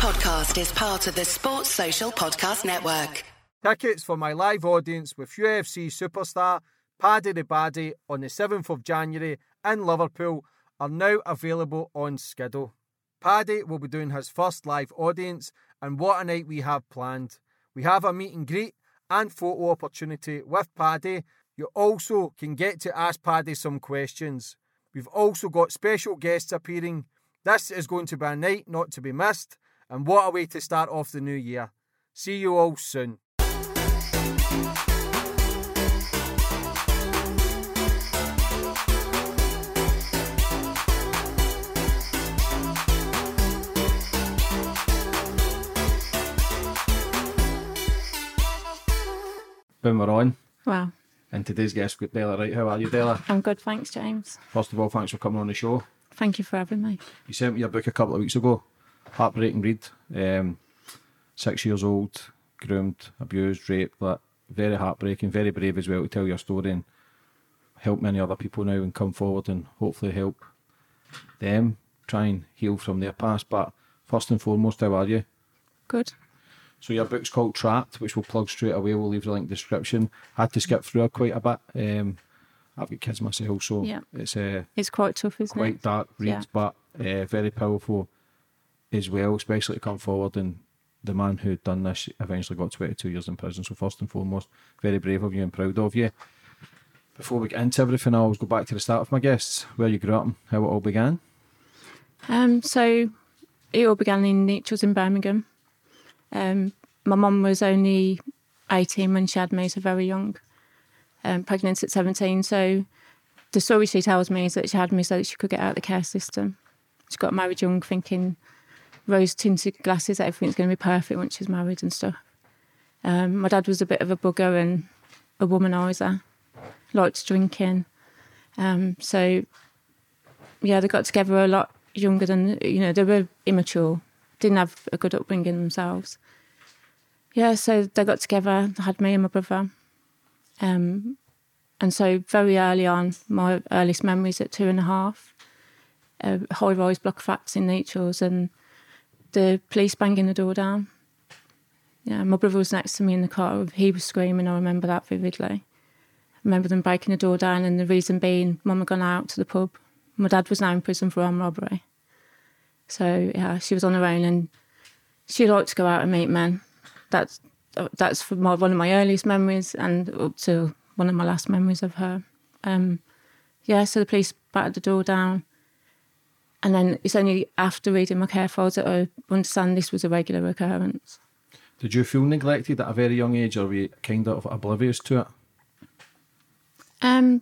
podcast is part of the Sports Social Podcast Network. Tickets for my live audience with UFC superstar Paddy the Baddy on the 7th of January in Liverpool are now available on Skiddle. Paddy will be doing his first live audience, and what a night we have planned. We have a meet and greet and photo opportunity with Paddy. You also can get to ask Paddy some questions. We've also got special guests appearing. This is going to be a night not to be missed, and what a way to start off the new year. See you all soon. Boom, we're on. Wow. And today's guest, Della Wright. How are you, Della? I'm good, thanks, James. First of all, thanks for coming on the show. Thank you for having me. You sent me your book a couple of weeks ago, heartbreaking read. 6 years old, groomed, abused, raped, but very heartbreaking, very brave as well to tell your story and help many other people now and come forward and hopefully help them try and heal from their past. But first and foremost, how are you? Good. So your book's called Trapped, which we'll plug straight away. We'll leave the link in the description. I had to skip through it quite a bit. I've got kids myself, so yeah. It's quite tough, isn't it? Quite dark reads, yeah. But very powerful as well, especially to come forward. And the man who'd done this eventually got 22 years in prison. So first and foremost, very brave of you and proud of you. Before we get into everything, I always go back to the start of my guests, where you grew up and how it all began. So it all began in Neatures in Birmingham. My mum was only 18 when she had me, so very young, pregnant at 17. So the story she tells me is that she had me so that she could get out of the care system. She got married young, thinking rose-tinted glasses, that everything's going to be perfect once she's married and stuff. My dad was a bit of a bugger and a womaniser, liked drinking. So, yeah, they got together a lot younger than, they were immature. Didn't have a good upbringing themselves. Yeah, so they got together, had me and my brother. And so very early on, my earliest memories at 2.5, high-rise block flats in Neatures, and the police banging the door down. Yeah, my brother was next to me in the car. He was screaming, I remember that vividly. I remember them breaking the door down, and the reason being, Mum had gone out to the pub. My dad was now in prison for armed robbery. So, yeah, she was on her own, and she liked to go out and meet men. That's one of my earliest memories and up to one of my last memories of her. So the police battered the door down. And then it's only after reading my care files that I understand this was a regular occurrence. Did you feel neglected at a very young age, or were you kind of oblivious to it?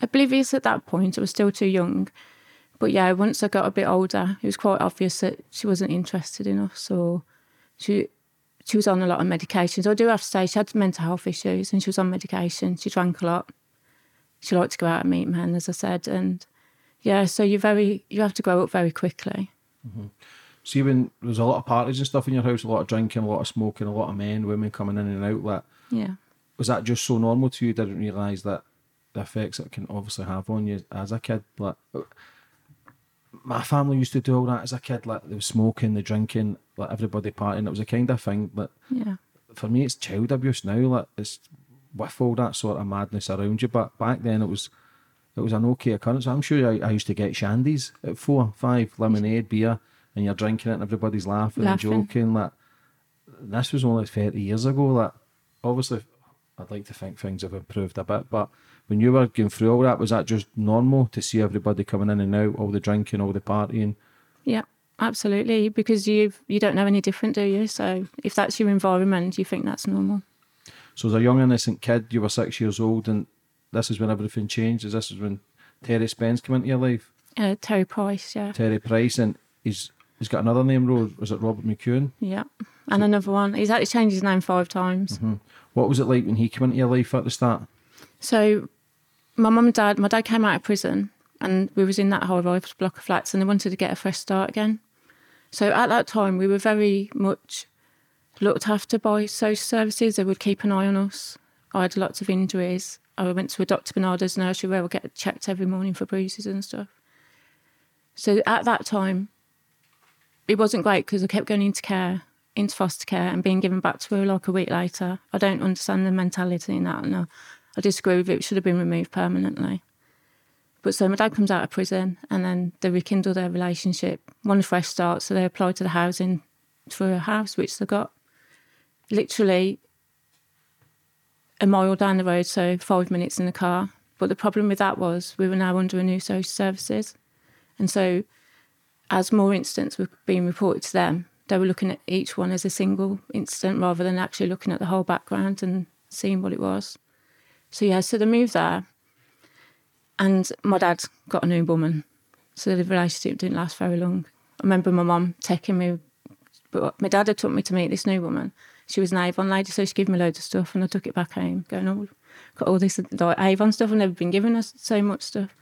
Oblivious at that point. I was still too young. But yeah, once I got a bit older, it was quite obvious that she wasn't interested in us, or she was on a lot of medications. I do have to say, she had mental health issues and she was on medication. She drank a lot. She liked to go out and meet men, as I said. And yeah, so you have to grow up very quickly. Mm-hmm. So even there's a lot of parties and stuff in your house, a lot of drinking, a lot of smoking, a lot of men, women coming in and out. Like, yeah. Was that just so normal to you? You didn't realise that the effects that it can obviously have on you as a kid? Like, my family used to do all that as a kid, like they were smoking, the drinking, like everybody partying. It was a kind of thing, but yeah. For me, it's child abuse now. Like, it's with all that sort of madness around you. But back then, it was an okay occurrence. I'm sure I used to get shandies at 4, 5, lemonade, beer, and you're drinking it, and everybody's laughing. And joking. Like, this was only 30 years ago. Like, obviously, I'd like to think things have improved a bit, but when you were going through all that, was that just normal to see everybody coming in and out, all the drinking, all the partying? Yeah, absolutely, because you don't know any different, do you? So if that's your environment, you think that's normal. So as a young innocent kid, you were 6 years old, and this is when everything changed. This is when Terry Spence came into your life? Terry Price, yeah. Terry Price, and he's got another name, was it Robert McCune? Yeah, and another one. He's actually changed his name 5 times. Mm-hmm. What was it like when he came into your life at the start? So my dad came out of prison, and we was in that whole high-rise block of flats, and they wanted to get a fresh start again. So at that time, we were very much looked after by social services. They would keep an eye on us. I had lots of injuries. I went to a Dr. Bernardo's nursery where I would get checked every morning for bruises and stuff. So at that time, It wasn't great because I kept going into foster care and being given back to her like a week later. I don't understand the mentality in that, and I disagree with it. It should have been removed permanently. But so my dad comes out of prison, and then they rekindle their relationship. One fresh start, so they apply to the housing for a house, which they got. Literally a mile down the road, so 5 minutes in the car. But the problem with that was we were now under a new social services. And so as more incidents were being reported to them, they were looking at each one as a single incident rather than actually looking at the whole background and seeing what it was. So yeah, so they moved there, and my dad got a new woman. So the relationship didn't last very long. I remember my mum taking me, but my dad had took me to meet this new woman. She was an Avon lady, so she gave me loads of stuff, and I took it back home, going, oh, got all this like Avon stuff. I've never been given us so much stuff.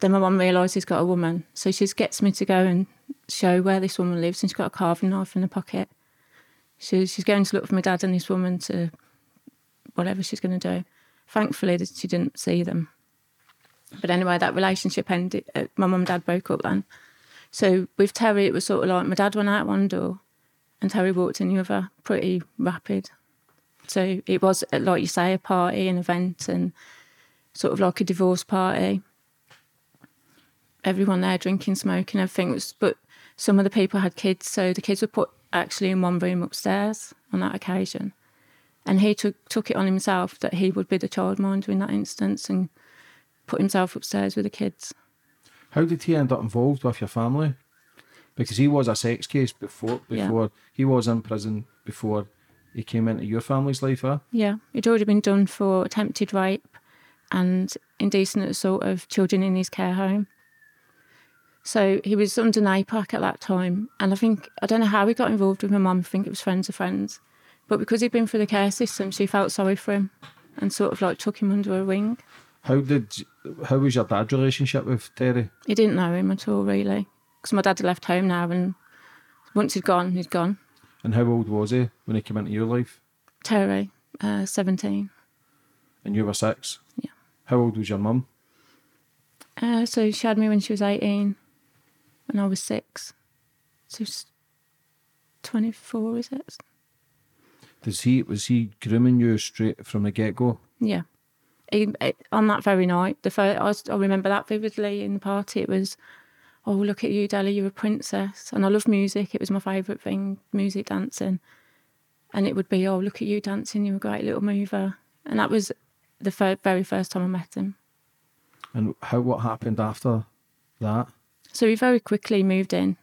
Then my mum realised he's got a woman, so she gets me to go and show where this woman lives, and she's got a carving knife in her pocket. She's going to look for my dad and this woman to whatever she's going to do. Thankfully, she didn't see them. But anyway, that relationship ended. My mum and dad broke up then. So with Terry, it was sort of like my dad went out one door and Terry walked in the other, pretty rapid. So it was, like you say, a party, an event, and sort of like a divorce party. Everyone there drinking, smoking, everything. But some of the people had kids, so the kids were put actually in one room upstairs on that occasion. And he took it on himself that he would be the childminder in that instance and put himself upstairs with the kids. How did he end up involved with your family? Because he was a sex case before he was in prison before he came into your family's life, huh? Yeah, he'd already been done for attempted rape and indecent assault of children in his care home. So he was under NAPAC at that time, and I don't know how he got involved with my mum, I think it was friends of friends, but because he'd been through the care system, she felt sorry for him and sort of like took him under her wing. How was your dad's relationship with Terry? He didn't know him at all, really, because my dad had left home now, and once he'd gone, he'd gone. And how old was he when he came into your life? Terry, 17. And you were 6? Yeah. How old was your mum? So she had me when she was 18, and I was 6. So she's 24, is it? Was he grooming you straight from the get-go? Yeah. On that very night, I remember that vividly in the party. It was, oh, look at you, Della, you're a princess. And I love music. It was my favourite thing, music, dancing. And it would be, oh, look at you dancing, you're a great little mover. And that was the very first time I met him. And what happened after that? So he very quickly moved in.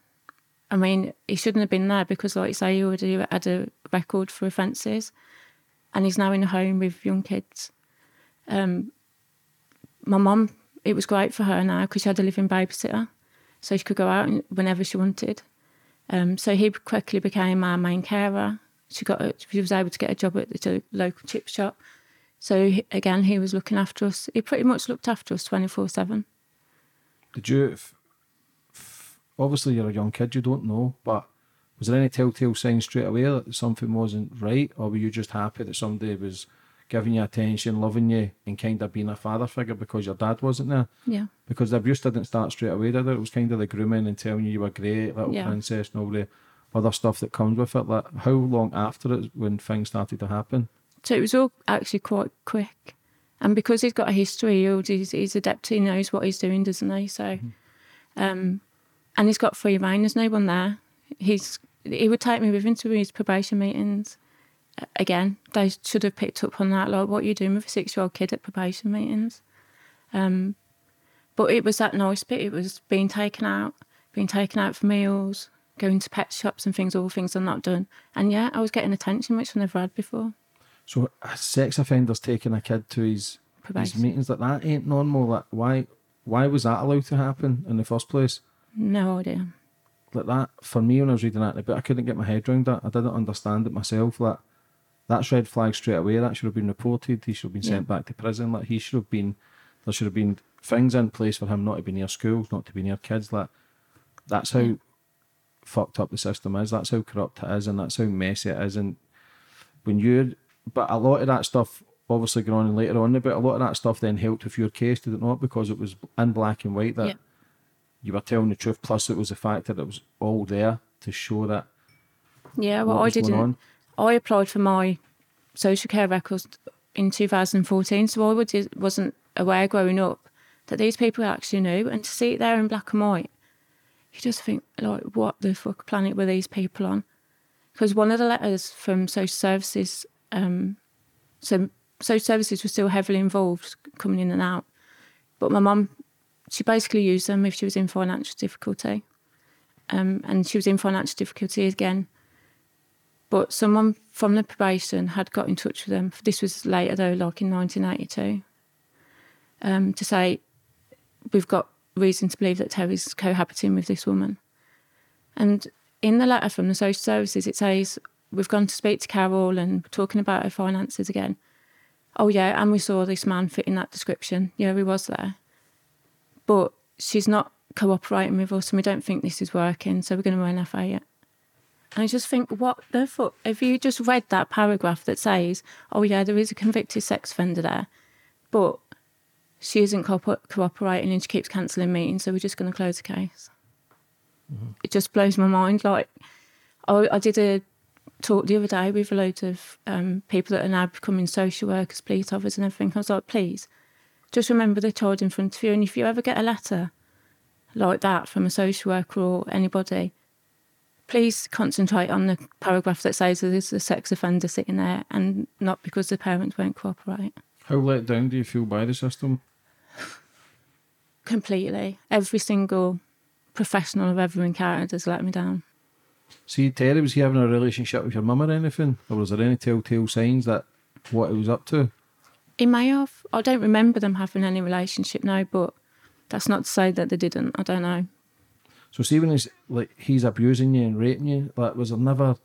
I mean, he shouldn't have been there because, like you say, he already had a record for offences. And he's now in a home with young kids. My mum, it was great for her now because she had a living babysitter, so she could go out whenever she wanted. So he quickly became our main carer. She was able to get a job at the local chip shop. So again, he was looking after us. He pretty much looked after us 24/7. Did you? Obviously, you're a young kid. You don't know, but was there any telltale sign straight away that something wasn't right, or were you just happy that somebody was giving you attention, loving you, and kind of being a father figure because your dad wasn't there? Yeah. Because the abuse didn't start straight away, did it? It was kind of the grooming and telling you were great, little princess, and all the other stuff that comes with it. Like, how long after it when things started to happen? So it was all actually quite quick. And because he's got a history, he's adept, he knows what he's doing, doesn't he? So, and he's got free rein, there's no one there. He would take me with him to his probation meetings. Again, they should have picked up on that, like, what are you doing with a 6-year-old kid at probation meetings? But it was that nice bit. It was being taken out for meals, going to pet shops and things, all things I'm not done. And yeah, I was getting attention, which I never had before. So a sex offender's taking a kid to his meetings, like, that ain't normal. Like, why was that allowed to happen in the first place? No idea. Like, that, for me, when I was reading that in the book, I couldn't get my head around that. I didn't understand it myself. Like, that's red flag straight away. That should have been reported. He should have been sent back to prison. Like, there should have been things in place for him not to be near schools, not to be near kids. Like, that's how fucked up the system is. That's how corrupt it is, and that's how messy it is. And but a lot of that stuff, obviously, going on later on, but a lot of that stuff then helped with your case, did it not? Because it was in black and white that you were telling the truth. Plus, it was the fact that it was all there. to show that. Yeah, well, I didn't. I applied for my social care records in 2014, so I wasn't aware growing up that these people actually knew. And to see it there in black and white, you just think, like, what the fuck planet were these people on? Because one of the letters from social services, so social services were still heavily involved, coming in and out. But my mum, she basically used them if she was in financial difficulty. And she was in financial difficulty again. But someone from the probation had got in touch with them. This was later, though, like in 1982, to say, we've got reason to believe that Terry's cohabiting with this woman. And in the letter from the social services, it says, we've gone to speak to Carol and we're talking about her finances again. Oh, yeah, and we saw this man fit in that description. Yeah, he was there. But she's not cooperating with us and we don't think this is working, so we're going to run off her yet. And I just think, what the fuck? If you just read that paragraph that says, oh, yeah, there is a convicted sex offender there, but she isn't cooperating and she keeps cancelling meetings, so we're just going to close the case. Mm-hmm. It just blows my mind. Like, I did a talk the other day with a load of people that are now becoming social workers, police officers and everything. I was like, please, just remember the child in front of you. And if you ever get a letter like that from a social worker or anybody, please concentrate on the paragraph that says that there's a sex offender sitting there and not because the parents won't cooperate. How let down do you feel by the system? Completely. Every single professional I've ever encountered has let me down. See, Terry, was he having a relationship with your mum or anything? Or was there any telltale signs that what he was up to? He may have. I don't remember them having any relationship now, but that's not to say that they didn't. I don't know. So see, when he's abusing you and raping you, like, was there never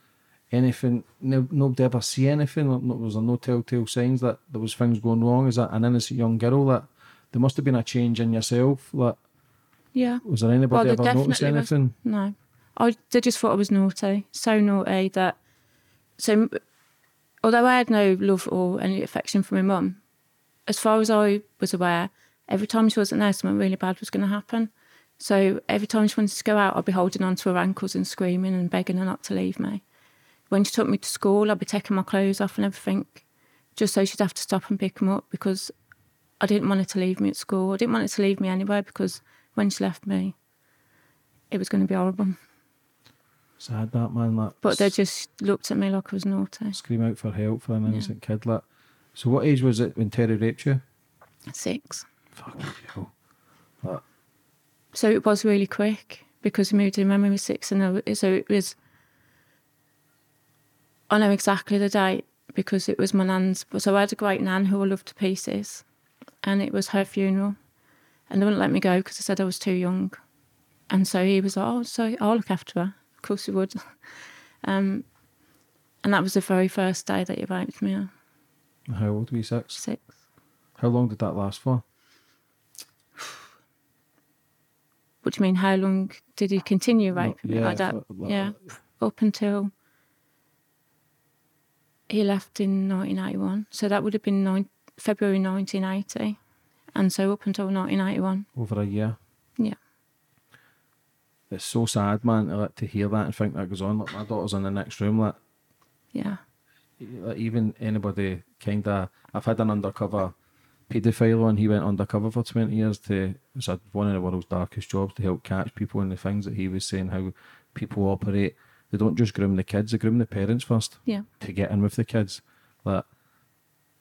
anything, nobody ever see anything? Was there no telltale signs that there was things going wrong? Is that an innocent young girl? That there must have been a change in yourself. Like, yeah. Was there anybody ever noticed anything? No. They just thought I was naughty. So naughty that... So, although I had no love or any affection for my mum, as far as I was aware, every time she wasn't there, something really bad was going to happen. So every time she wanted to go out, I'd be holding on to her ankles and screaming and begging her not to leave me. When she took me to school, I'd be taking my clothes off and everything, just so she'd have to stop and pick them up because I didn't want her to leave me at school. I didn't want her to leave me anywhere because when she left me, it was going to be horrible. Sad that, man. Like, but they just looked at me like I was naughty. Scream out for help for an innocent kid. Like. So what age was it when Terry raped you? 6. Fucking hell. That. So it was really quick because we moved in when we were 6, and so it was. I know exactly the date because it was my nan's. So I had a great nan who I loved to pieces, and it was her funeral, and they wouldn't let me go because I said I was too young, and so he was like, "Oh, so I'll look after her." Of course he would, and that was the very first day that he raped me. How old were you? 6. 6. How long did that last for? What do you mean, how long did he continue raping me like that? Yeah, up until he left in 1981. So that would have been February 1980. And so up until 1981. Over a year. Yeah. It's so sad, man, to hear that and think that goes on. Like, my daughter's in the next room. Like, yeah. Like, even anybody kind of... I've had an undercover... paedophile on, he went undercover for 20 years to, it's one of the world's darkest jobs, to help catch people, and the things that he was saying, how people operate, they don't just groom the kids, they groom the parents first to get in with the kids. Like,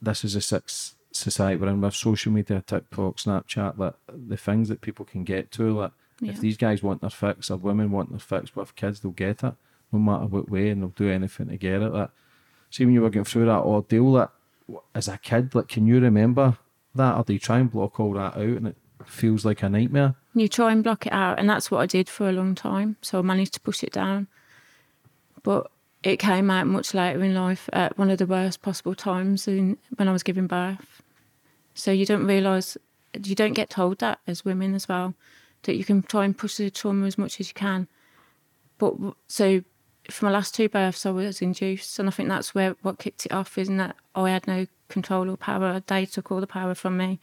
this is the sixth society we're in with social media, TikTok, Snapchat, like, the things that people can get to. Like, if these guys want their fix or women want their fix with kids, they'll get it, no matter what way, and they'll do anything to get it. Like, see, when you were going through that ordeal, like, as a kid, like, can you remember that, or do you try and block all that out and it feels like a nightmare? You try and block it out, and that's what I did for a long time, so I managed to push it down, but it came out much later in life at one of the worst possible times when I was giving birth. So you don't realise, you don't get told that as women as well, that you can try and push the trauma as much as you can. But so for my last 2 births I was induced, and I think that's where what kicked it off, isn't that I had no control or power. They took all the power from me.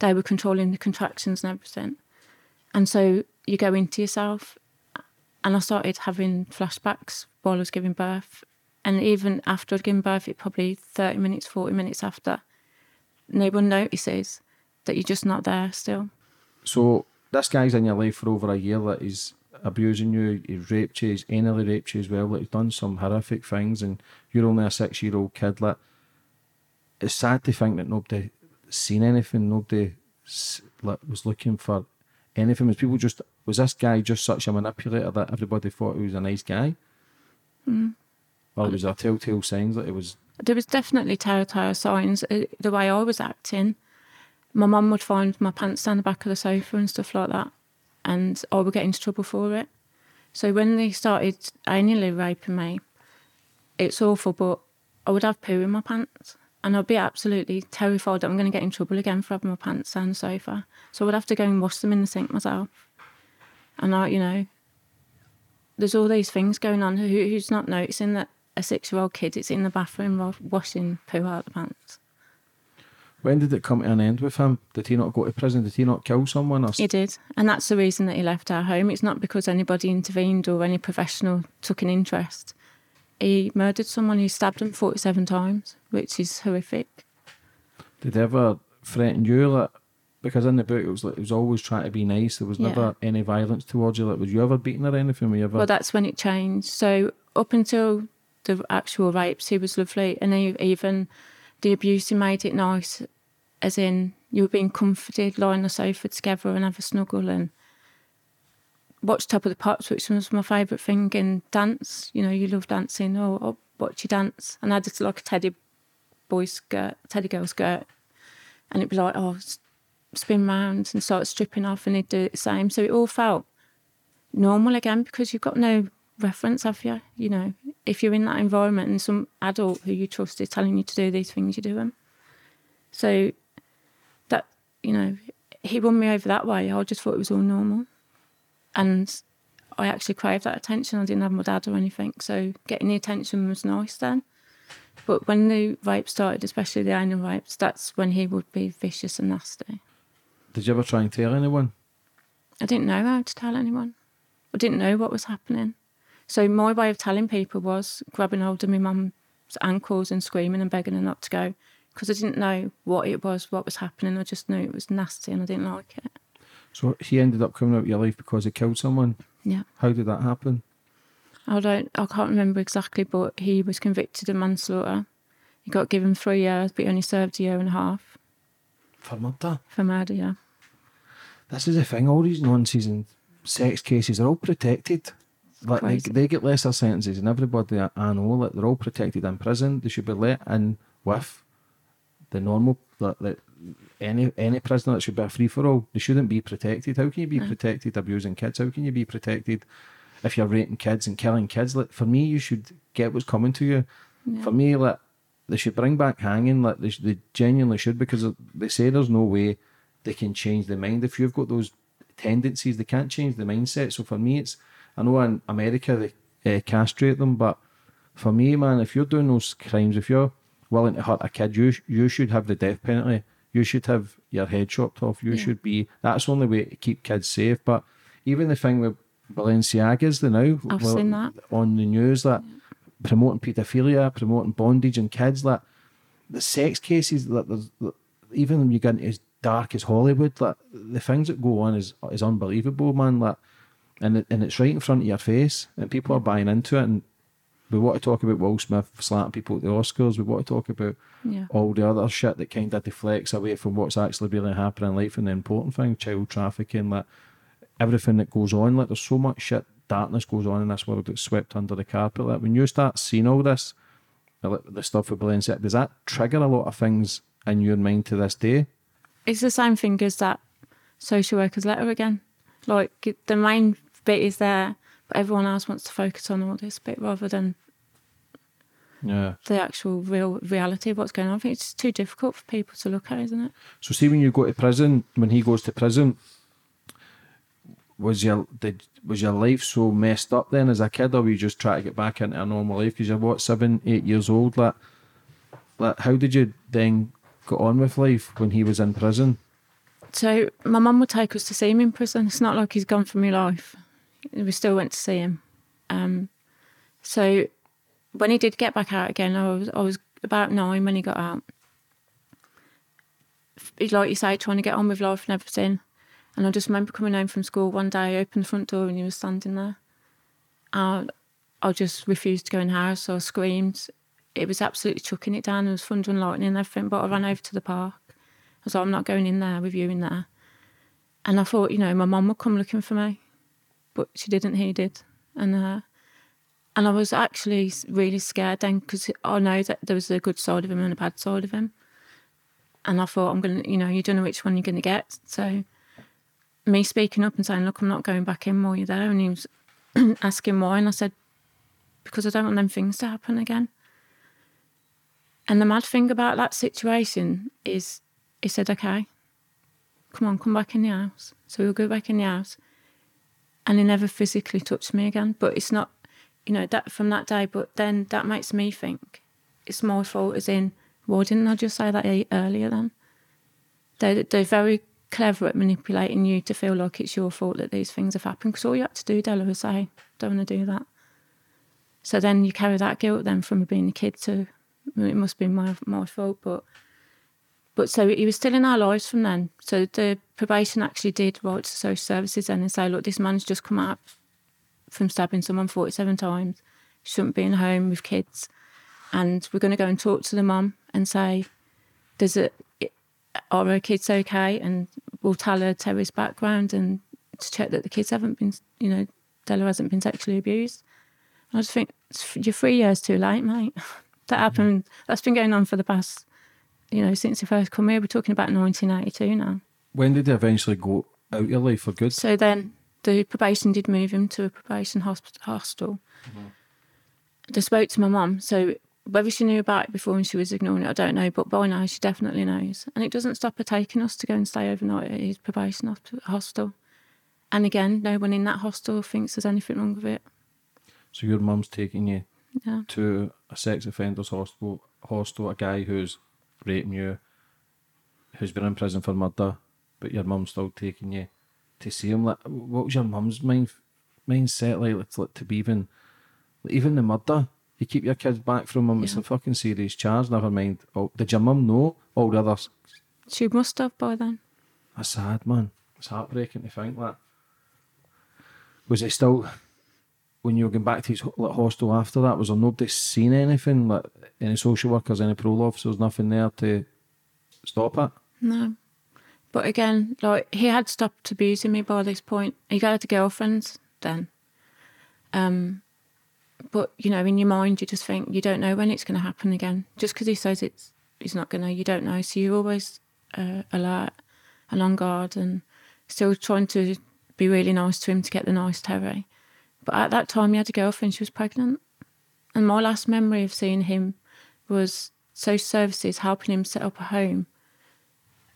They were controlling the contractions and everything. And so you go into yourself And I started having flashbacks while I was giving birth. And even after I'd given birth, it probably 30 minutes, 40 minutes after, no one notices that you're just not there still. So this guy's in your life for over a year that he's abusing you, he's raped you, he's anally raped you as well, like he's done some horrific things, and you're only a 6-year-old kid. Like, it's sad to think that nobody seen anything, nobody was looking for anything. Was this guy just such a manipulator that everybody thought he was a nice guy? Mm. Or was there telltale signs that it was... There was definitely telltale signs. The way I was acting, my mum would find my pants down the back of the sofa and stuff like that, and I would get into trouble for it. So when they started anally raping me, it's awful, but I would have poo in my pants, and I'd be absolutely terrified that I'm going to get in trouble again for having my pants down the sofa. So I would have to go and wash them in the sink myself. And I, you know, there's all these things going on. Who's not noticing that a 6-year-old kid is in the bathroom washing poo out the pants? When did it come to an end with him? Did he not go to prison? Did he not kill someone? Or... He did, and that's the reason that he left our home. It's not because anybody intervened or any professional took an interest. He murdered someone, who stabbed him 47 times, which is horrific. Did they ever threaten you? Like, because in the book it was always trying to be nice. There was never any violence towards you. Like, was you ever beaten or anything? Well, that's when it changed. So up until the actual rapes, he was lovely, and even... the abuse, he made it nice, as in you were being comforted, lying on the sofa together and have a snuggle and watch Top of the Pops, which was my favourite thing, and dance. You know, you love dancing, or oh, watch you dance. And I had just like a teddy girl skirt, and it'd be like, oh, spin round and start stripping off, and he'd do it the same. So it all felt normal again, because you've got no reference, have you? You know, if you're in that environment and some adult who you trust is telling you to do these things, you do them. So that, you know, he won me over that way. I just thought it was all normal, and I actually craved that attention. I didn't have my dad or anything, so getting the attention was nice then. But when the rape started, especially the anal rapes, that's when he would be vicious and nasty. Did you ever try and tell anyone? I didn't know how to tell anyone. I didn't know what was happening. So my way of telling people was grabbing hold of my mum's ankles and screaming and begging her not to go, because I didn't know what it was, what was happening. I just knew it was nasty and I didn't like it. So he ended up coming out of your life because he killed someone? Yeah. How did that happen? I can't remember exactly, but he was convicted of manslaughter. He got given 3 years, but he only served 1.5 years. For murder? For murder, yeah. This is the thing, all these nonsense and sex cases are all protected. Like, they get lesser sentences, and everybody I know, like, they're all protected in prison. They should be let in with the normal, like any prisoner. That should be a free-for-all. They shouldn't be protected. How can you be protected abusing kids? How can you be protected if you're raping kids and killing kids? Like, for me, you should get what's coming to you. Yeah. For me, like, they should bring back hanging. Like, they genuinely should, because they say there's no way they can change their mind. If you've got those tendencies, they can't change the mindset. So for me, it's... I know in America they castrate them, but for me, man, if you're doing those crimes, if you're willing to hurt a kid, you should have the death penalty. You should have your head chopped off. You should be... That's the only way to keep kids safe. But even the thing with Balenciagas, I've seen that on the news, that promoting paedophilia, promoting bondage in kids, that the sex cases, that even when you get into as dark as Hollywood, that the things that go on is unbelievable, man. Like, and it's right in front of your face, and people are buying into it. And we want to talk about Will Smith slapping people at the Oscars. We want to talk about all the other shit that kind of deflects away from what's actually really happening in life and the important thing, child trafficking, like everything that goes on. Like, there's so much shit, darkness goes on in this world that's swept under the carpet. Like, when you start seeing all this, the stuff with Balenciaga, does that trigger a lot of things in your mind to this day? It's the same thing as that social worker's letter again. Like, the main bit is there, but everyone else wants to focus on all this bit rather than the actual reality of what's going on. I think it's too difficult for people to look at, isn't it? So, see, when you go to prison, when he goes to prison, was your life so messed up then as a kid, or were you just trying to get back into a normal life? Because you're, 7, 8 years old. Like, how did you then get on with life when he was in prison? So my mum would take us to see him in prison. It's not like he's gone from my life. We still went to see him. So when he did get back out again, I was about 9 when he got out. Like you say, trying to get on with life and everything. And I just remember coming home from school one day, I opened the front door and he was standing there. I just refused to go in the house, so I screamed. It was absolutely chucking it down. There was thunder and lightning and everything, but I ran over to the park. I was like, I'm not going in there with you in there. And I thought, you know, my mum would come looking for me, but she didn't, he did. And I was actually really scared then, because I know that there was a good side of him and a bad side of him. And I thought, I'm going to, you know, you don't know which one you're going to get. So me speaking up and saying, look, I'm not going back in while you're there. And he was asking why. And I said, because I don't want them things to happen again. And the mad thing about that situation is he said, okay, come on, come back in the house. So we'll go back in the house. And he never physically touched me again. But it's not, you know, that from that day. But then that makes me think it's my fault, as in, why didn't I just say that earlier then? They're very clever at manipulating you to feel like it's your fault that these things have happened, because all you had to do, Della, was say, don't want to do that. So then you carry that guilt then from being a kid to, it must be my fault. But so he was still in our lives from then. So the probation actually did write to social services then and say, look, this man's just come out from stabbing someone 47 times, shouldn't be in a home with kids. And we're going to go and talk to the mum and say, are her kids okay? And we'll tell her Terry's background and to check that the kids haven't been, you know, Della hasn't been sexually abused. And I just think, you're 3 years too late, mate. That happened, that's been going on for the past, you know, since he first come here. We're talking about 1982 now. When did he eventually go out of your life for good? So then the probation did move him to a probation hostel. Mm-hmm. They spoke to my mum, so... whether she knew about it before and she was ignoring it, I don't know, but by now she definitely knows. And it doesn't stop her taking us to go and stay overnight at his probation hostel. And again, no one in that hostel thinks there's anything wrong with it. So your mum's taking you to a sex offenders hostel, a guy who's raping you, who's been in prison for murder, but your mum's still taking you to see him. Like, what was your mum's mindset like to be even the murder? You keep your kids back from them, it's a fucking serious charge, never mind. Oh, did your mum know all the others? She must have by then. That's sad, man. It's heartbreaking to think that. Was it still, when you were going back to his hostel after that, was there nobody seen anything? Like, any social workers, any parole officers, nothing there to stop it? No. But again, like, he had stopped abusing me by this point. He got a girlfriend then. But, you know, in your mind, you just think you don't know when it's going to happen again. Just because he says he's not going to, you don't know. So you're always alert and on guard and still trying to be really nice to him to get the nice Terry. But at that time, he had a girlfriend. She was pregnant. And my last memory of seeing him was social services helping him set up a home,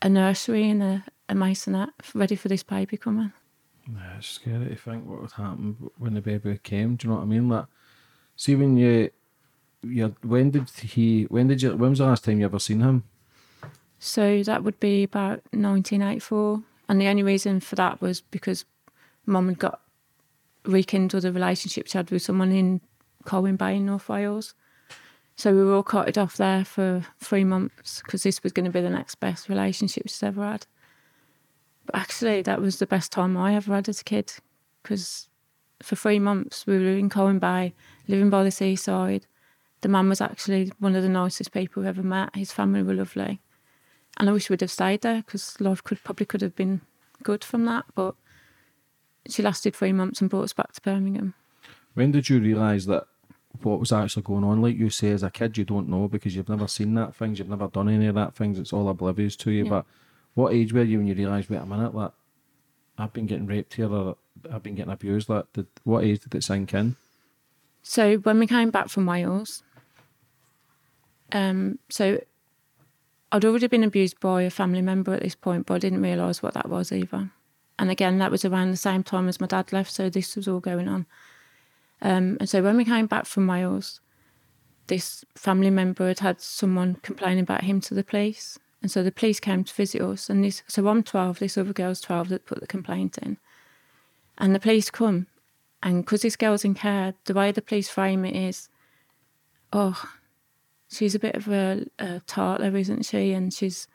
a nursery and a masonette ready for this baby coming. Yeah, it's scary to think what would happen when the baby came. Do you know what I mean? Like, see, when when was the last time you ever seen him? So that would be about 1984. And the only reason for that was because mum had got rekindled a relationship she had with someone in Colwyn Bay in North Wales. So we were all carted off there for 3 months because this was going to be the next best relationship she's ever had. But actually, that was the best time I ever had as a kid, because for 3 months, we were in Colwyn Bay, living by the seaside. The man was actually one of the nicest people we ever met. His family were lovely. And I wish we'd have stayed there, because life probably could have been good from that. But she lasted 3 months and brought us back to Birmingham. When did you realise that what was actually going on? Like you say, as a kid, you don't know, because you've never seen that things, you've never done any of that things, it's all oblivious to you. Yeah. But what age were you when you realised, wait a minute, like, I've been getting raped here, or I've been getting abused. Like, what age did it sink in? So when we came back from Wales, so I'd already been abused by a family member at this point, but I didn't realise what that was either. And again, that was around the same time as my dad left, so this was all going on. And so when we came back from Wales, this family member had someone complaining about him to the police. And so the police came to visit us. And so I'm 12, this other girl's 12 that put the complaint in. And the police come And because this girl's in care, the way the police frame it is, oh, she's a bit of a tartler, isn't she? And she's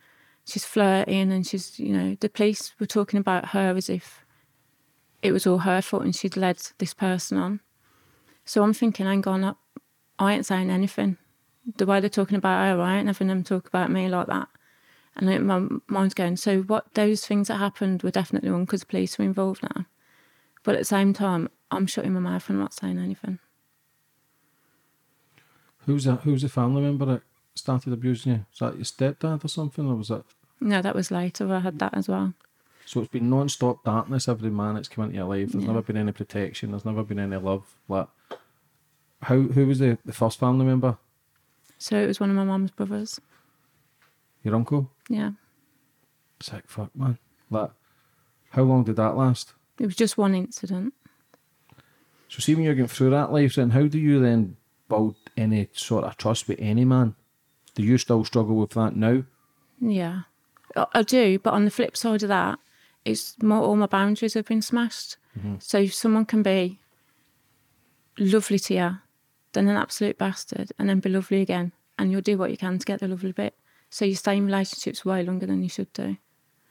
flirting and she's, you know, the police were talking about her as if it was all her fault and she'd led this person on. So I'm thinking, hang on, I ain't saying anything. The way they're talking about her, I ain't having them talk about me like that. And my mind's going, so what, those things that happened were definitely wrong because the police were involved now. But at the same time, I'm shutting my mouth and not saying anything. Who's a family member that started abusing you? Was that your stepdad or something, or was that? No, that was later. I had that as well. So it's been non-stop darkness every man that's come into your life. There's never been any protection. There's never been any love. Like, who was the first family member? So it was one of my mum's brothers. Your uncle? Yeah. Sick fuck, man. Like, how long did that last? It was just one incident. So see, when you're getting through that life, then how do you then build any sort of trust with any man? Do you still struggle with that now? Yeah, I do. But on the flip side of that, it's more all my boundaries have been smashed. Mm-hmm. So someone can be lovely to you, then an absolute bastard, and then be lovely again. And you'll do what you can to get the lovely bit. So you stay in relationships way longer than you should do.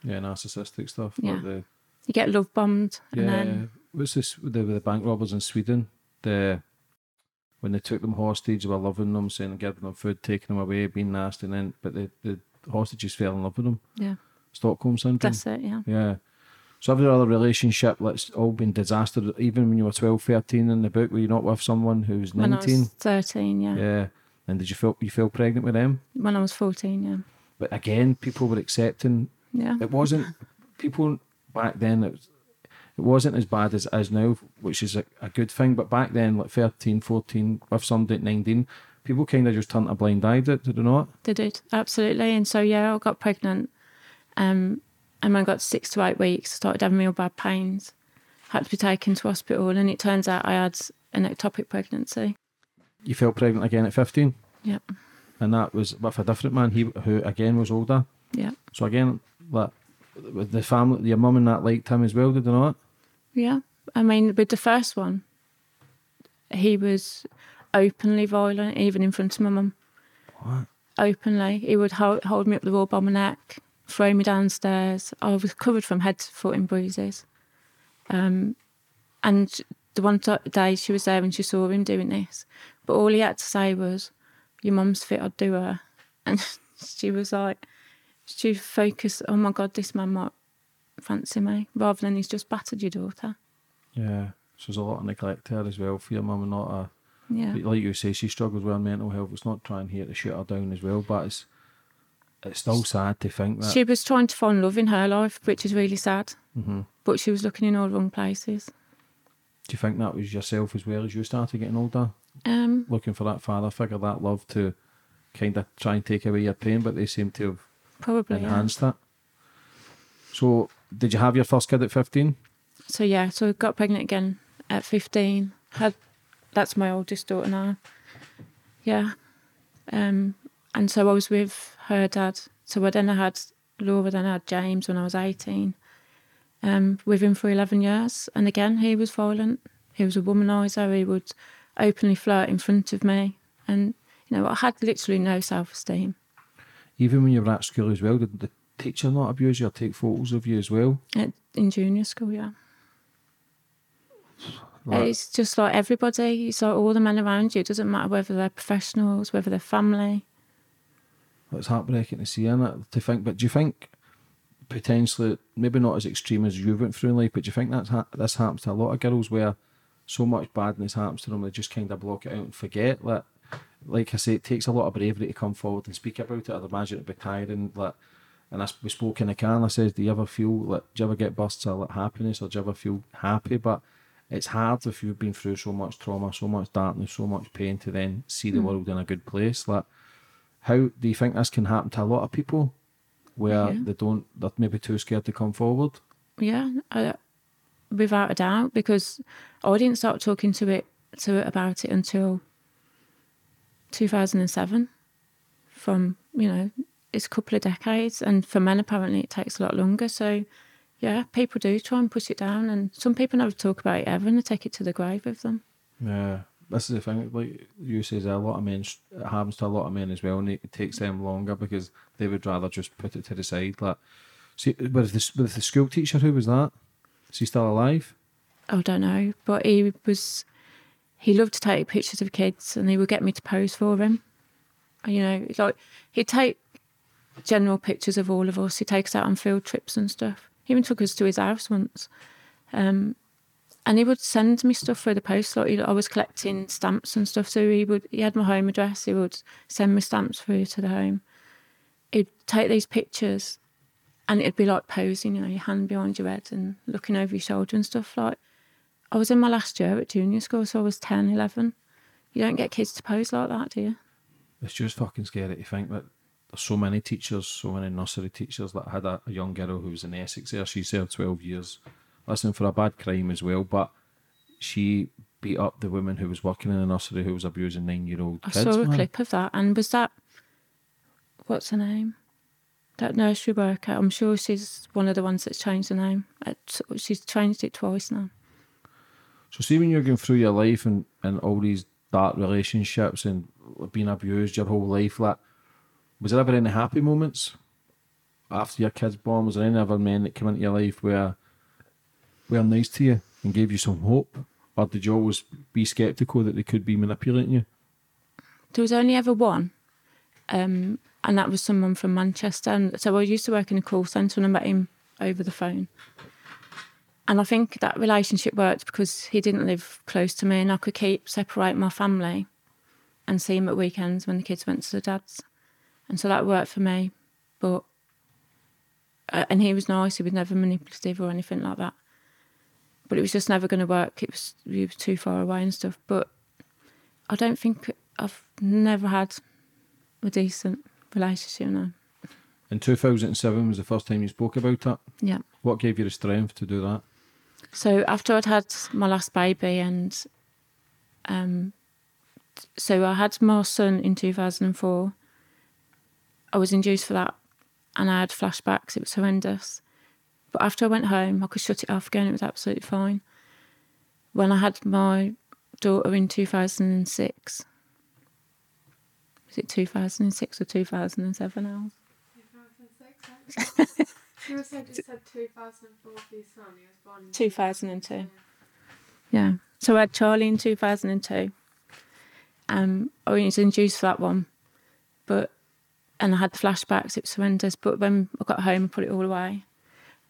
Yeah, narcissistic stuff. Yeah. Like you get love bombed. Yeah. And then... What's this with the bank robbers in Sweden? When they took them hostage, they were loving them, saying, giving them food, taking them away, being nasty, and then, but the hostages fell in love with them. Yeah. Stockholm syndrome. That's it, yeah. Yeah. So every other relationship that's all been disaster, even when you were 12, 13 in the book, were you not with someone who was 19? When I was 13, yeah. Yeah. And did you fell pregnant with them? When I was 14, yeah. But again, people were accepting. Yeah. It wasn't, people back then, it wasn't as bad as it is now, which is a good thing. But back then, like 13, 14, with somebody at 19, people kind of just turned a blind eye, did they not? They did, absolutely. And so, yeah, I got pregnant. And when I got 6 to 8 weeks, I started having real bad pains. I had to be taken to hospital. And it turns out I had an ectopic pregnancy. You fell pregnant again at 15? Yep. And that was with a different man, who again was older? Yeah. So again, like, the family, your mum and that liked him as well, did they not? Yeah, I mean, with the first one, he was openly violent, even in front of my mum. What? Openly. He would hold me up the wall by my neck, throw me downstairs. I was covered from head to foot in bruises. And the one day she was there and she saw him doing this, but all he had to say was, your mum's fit, I'd do her. And she was like, she focused, oh my God, this man might fancy me, rather than he's just battered your daughter. Yeah, so there's a lot of neglect there as well for your mum, and not a... Yeah. Like you say, she struggles with her mental health. It's not trying here to shut her down as well, but it's still sad to think that... She was trying to find love in her life, which is really sad, mm-hmm. But she was looking in all the wrong places. Do you think that was yourself as well as you started getting older? Looking for that father figure, that love to kind of try and take away your pain, but they seem to have probably enhanced that. So... Did you have your first kid at 15? So, yeah, so I got pregnant again at 15. That's my oldest daughter now. Yeah. And so I was with her dad. So then I had Laura, then I had James when I was 18. With him for 11 years. And again, he was violent. He was a womaniser. He would openly flirt in front of me. And, you know, I had literally no self-esteem. Even when you were at school as well, didn't they? Teacher not abuse you or take photos of you as well? In junior school, yeah. Like, it's just like everybody, it's like all the men around you, it doesn't matter whether they're professionals, whether they're family. It's heartbreaking to see, isn't it? To think, but do you think potentially, maybe not as extreme as you went through in life, but do you think that this happens to a lot of girls where so much badness happens to them, they just kind of block it out and forget? Like I say, it takes a lot of bravery to come forward and speak about it. I'd imagine it'd be tiring, like... And we spoke in the car and I said, do you ever feel, like, do you ever get bursts of like happiness, or do you ever feel happy? But it's hard if you've been through so much trauma, so much darkness, so much pain to then see the world in a good place. Like, how do you think this can happen to a lot of people where they're maybe too scared to come forward? Yeah, without a doubt, because I didn't start talking to it about it until 2007 from, you know, it's a couple of decades, and for men apparently it takes a lot longer. So yeah, people do try and push it down, and some people never talk about it ever, and they take it to the grave with them. Yeah, this is the thing. Like you say, a lot of men, it happens to a lot of men as well, and it takes them longer because they would rather just put it to the side. Like, see, with the school teacher, who was that? Is he still alive? I don't know, but he was. He loved to take pictures of kids, and he would get me to pose for him. You know, like he'd take general pictures of all of us. He takes out on field trips and stuff. He even took us to his house once, and he would send me stuff through the post. Like I was collecting stamps and stuff, so he had my home address. He would send me stamps through to the home. He'd take these pictures, and it'd be like posing, you know, your hand behind your head and looking over your shoulder and stuff. Like I was in my last year at junior school, so I was 10, 11. You don't get kids to pose like that, do you? It's just fucking scary to think that there's so many teachers, so many nursery teachers. That I had a young girl who was in Essex there. She served 12 years, listening for a bad crime as well, but she beat up the woman who was working in the nursery who was abusing 9-year-old kids. I saw a clip of that, and was that, what's her name? That nursery worker, I'm sure she's one of the ones that's changed her name. She's changed it twice now. So see, when you're going through your life and all these dark relationships and being abused your whole life, like, was there ever any happy moments after your kid's born? Was there any other men that came into your life where were nice to you and gave you some hope? Or did you always be sceptical that they could be manipulating you? There was only ever one, and that was someone from Manchester. And so I used to work in a call centre, and I met him over the phone. And I think that relationship worked because he didn't live close to me, and I could separate my family and see him at weekends when the kids went to the dads. And so that worked for me. But and he was nice, he was never manipulative or anything like that. But it was just never going to work. He was too far away and stuff. But I don't think I've never had a decent relationship now. In 2007 was the first time you spoke about that? Yeah. What gave you the strength to do that? So after I'd had my last baby, and so I had my son in 2004. I was induced for that, and I had flashbacks. It was horrendous. But after I went home, I could shut it off again. It was absolutely fine. When I had my daughter in 2006, was it 2006 or 2007 now? 2006. You said 2004 for your son. He was born in 2002. Yeah. So I had Charlie in 2002. I was induced for that one, and I had the flashbacks. It was horrendous. But when I got home, I put it all away.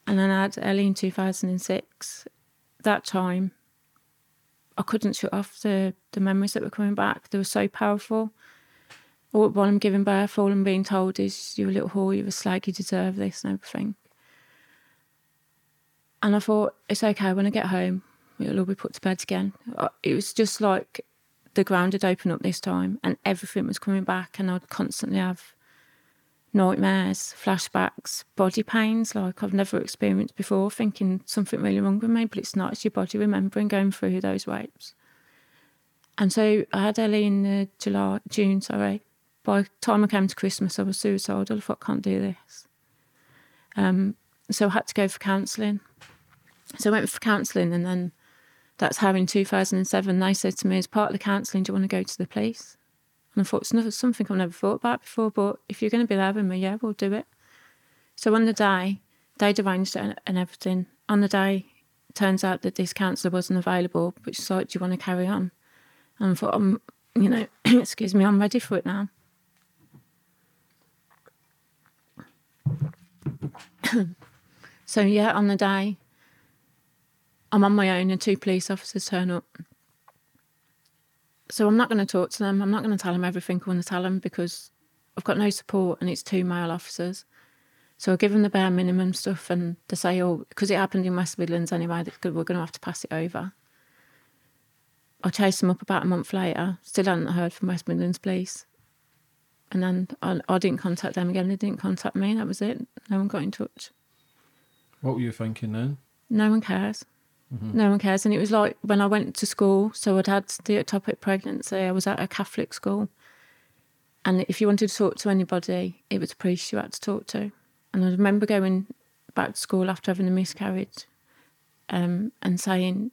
And then I had Ellie in 2006. That time, I couldn't shut off the memories that were coming back. They were so powerful. All while I'm giving birth, all I'm being told is, you're a little whore, you're a slag, you deserve this and everything. And I thought, it's okay, when I get home, it'll all be put to bed again. It was just like the ground had opened up this time, and everything was coming back, and I'd constantly have nightmares, flashbacks, body pains like I've never experienced before, thinking something really wrong with me, but it's not. It's your body remembering going through those rapes. And so I had Ellie in June. By the time I came to Christmas, I was suicidal. I thought, I can't do this. So I had to go for counselling. So I went for counselling, and then that's how in 2007 they said to me, as part of the counselling, do you want to go to the police? And I thought, it's something I've never thought about before, but if you're going to be there with me, yeah, we'll do it. So on the day, they'd arranged it and everything. On the day, it turns out that this counsellor wasn't available, but she's like, do you want to carry on? And I thought, excuse me, I'm ready for it now. So yeah, on the day, I'm on my own, and two police officers turn up. So I'm not going to talk to them. I'm not going to tell them everything I want to tell them, because I've got no support, and it's two male officers. So I give them the bare minimum stuff, and they say, oh, because it happened in West Midlands anyway, we're going to have to pass it over. I chased them up about a month later, still hadn't heard from West Midlands Police. And then I didn't contact them again. They didn't contact me. That was it. No one got in touch. What were you thinking then? No one cares. Mm-hmm. No one cares. And it was like when I went to school, so I'd had the ectopic pregnancy. I was at a Catholic school. And if you wanted to talk to anybody, it was a priest you had to talk to. And I remember going back to school after having a miscarriage, and saying,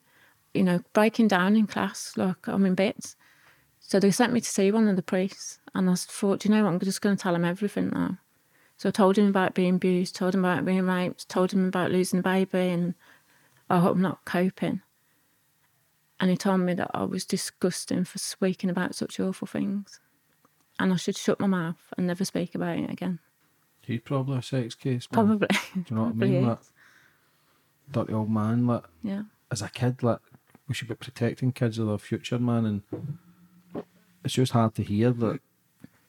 you know, breaking down in class, like, I'm in bits. So they sent me to see one of the priests, and I thought, you know what, I'm just going to tell him everything now. So I told him about being abused, told him about being raped, told him about losing the baby, and I hope I'm not coping. And he told me that I was disgusting for speaking about such awful things, and I should shut my mouth and never speak about it again. He's probably a sex case, man. Probably. Do you know what I mean? Like, dirty old man. Like, yeah. As a kid, like, we should be protecting kids of their future, man. And it's just hard to hear that, like,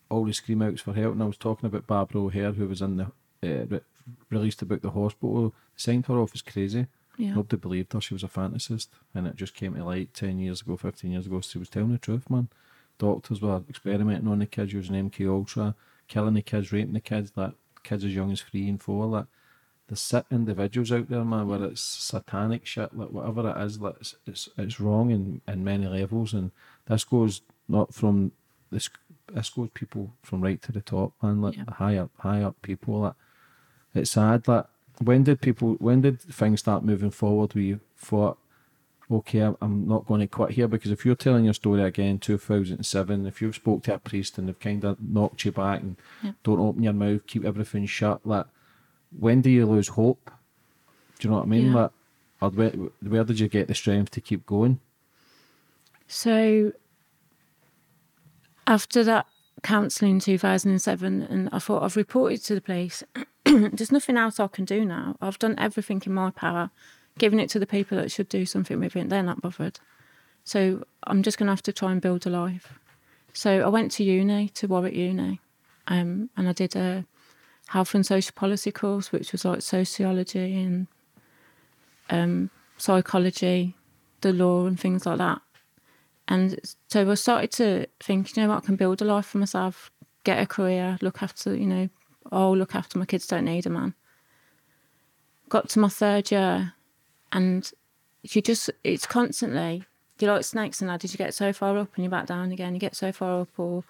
all the scream outs for help. And I was talking about Barbara O'Hare, who was in the released about the hospital. Signed her off as crazy. Yeah. Nobody believed her. She was a fantasist, and it just came to light 10 years ago, 15 years ago. She was telling the truth, man. Doctors were experimenting on the kids using MK Ultra, killing the kids, raping the kids. That kids as young as 3 and 4. Like, there's sick individuals out there, man, where it's satanic shit, like, whatever it is, like, it's wrong in many levels, and this goes not from this. This goes people from right to the top, man, like, yeah. high up people. Like, it's sad. Like, when did things start moving forward? We thought, okay, I'm not going to quit here, because if you're telling your story again, 2007, if you've spoke to a priest and they've kind of knocked you back and don't open your mouth, keep everything shut, like, when do you lose hope? Do you know what I mean? Yeah. Like, or where did you get the strength to keep going? So after that counselling in 2007, and I thought, I've reported to the police. There's nothing else I can do now. I've done everything in my power, giving it to the people that should do something with it. They're not bothered. So I'm just going to have to try and build a life. So I went to uni, to Warwick Uni, and I did a health and social policy course, which was like sociology and psychology, the law and things like that. And so I started to think, you know what, I can build a life for myself, get a career, look after, you know, look after my kids, don't need a man. Got to my third year, and it's constantly, you're like snakes and ladders, you get so far up and you're back down again, you get so far up, or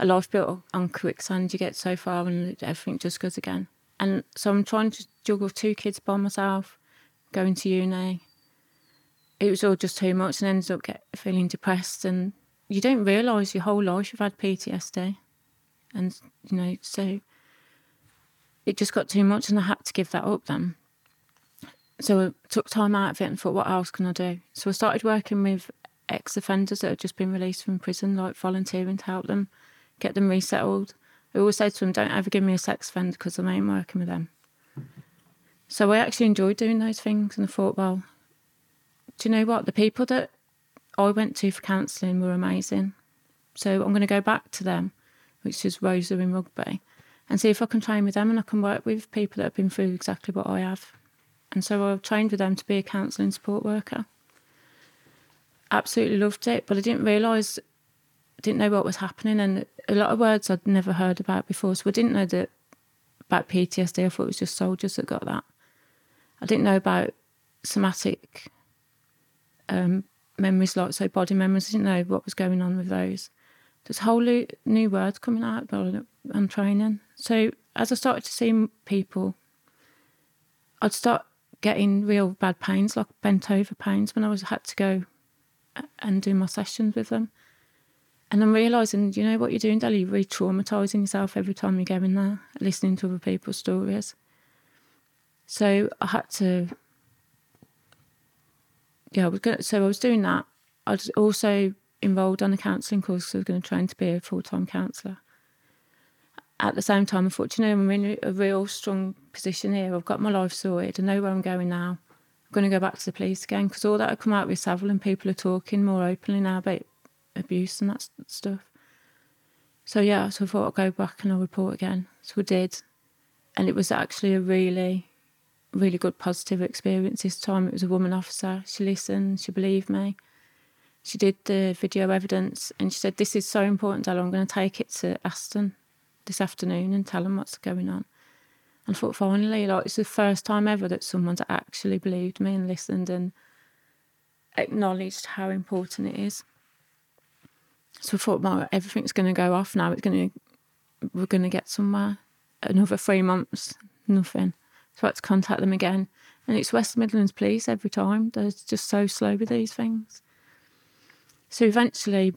a life built on quicksand, you get so far and everything just goes again. And so I'm trying to juggle 2 kids by myself, going to uni. It was all just too much, and ended up feeling depressed, and you don't realise your whole life you've had PTSD. And, you know, so it just got too much, and I had to give that up then. So I took time out of it and thought, what else can I do? So I started working with ex-offenders that had just been released from prison, like volunteering to help them, get them resettled. I always said to them, don't ever give me a sex offender, because I ain't working with them. So I actually enjoyed doing those things, and I thought, well, do you know what? The people that I went to for counselling were amazing. So I'm going to go back to them, which is Rosa in Rugby, and see if I can train with them, and I can work with people that have been through exactly what I have. And so I trained with them to be a counselling support worker. Absolutely loved it, but I didn't realise, I didn't know what was happening, and a lot of words I'd never heard about before. So I didn't know that about PTSD. I thought it was just soldiers that got that. I didn't know about somatic memories, like, so body memories. I didn't know what was going on with those. There's whole new words coming out on training. So as I started to see people, I'd start getting real bad pains, like bent over pains, when had to go and do my sessions with them. And I'm realising, you know what you're doing, Della? You're re-traumatising yourself every time you go in there, listening to other people's stories. So I had to... so I was doing that. I was also enrolled on a counselling course, because I was going to train to be a full-time counsellor. At the same time, I thought, you know, I'm in a real strong position here. I've got my life sorted. I know where I'm going now. I'm going to go back to the police again, because all that had come out with Savile, and people are talking more openly now about abuse and that stuff. So, yeah, so I thought I'd go back and I'll report again. So I did. And it was actually a really, really good positive experience this time. It was a woman officer. She listened. She believed me. She did the video evidence, and she said, this is so important, Della. I'm going to take it to Aston this afternoon and tell them what's going on. And I thought, finally, like, it's the first time ever that someone's actually believed me and listened and acknowledged how important it is. So I thought, well, everything's going to go off now. We're going to get somewhere. Another 3 months, nothing. So I had to contact them again. And it's West Midlands Police every time. They're just so slow with these things. So eventually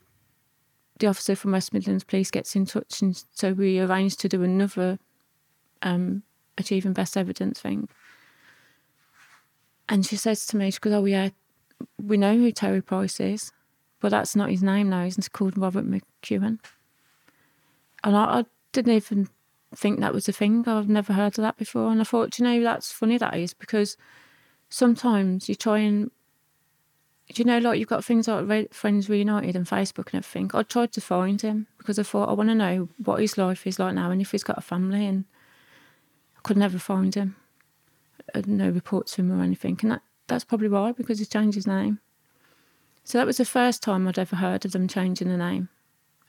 the officer from West Midlands Police gets in touch, and so we arranged to do another achieving best evidence thing. And she says to me, she goes, oh yeah, we know who Terry Price is, but that's not his name now, he's called Robert McCune. And I didn't even think that was a thing. I've never heard of that before. And I thought, do you know, that's funny that is, because sometimes you try and, do you know, like you've got things like Friends Reunited and Facebook and everything. I tried to find him because I thought I want to know what his life is like now and if he's got a family, and I could never find him. I had no reports of him or anything. And that's probably why, because he changed his name. So that was the first time I'd ever heard of them changing the name.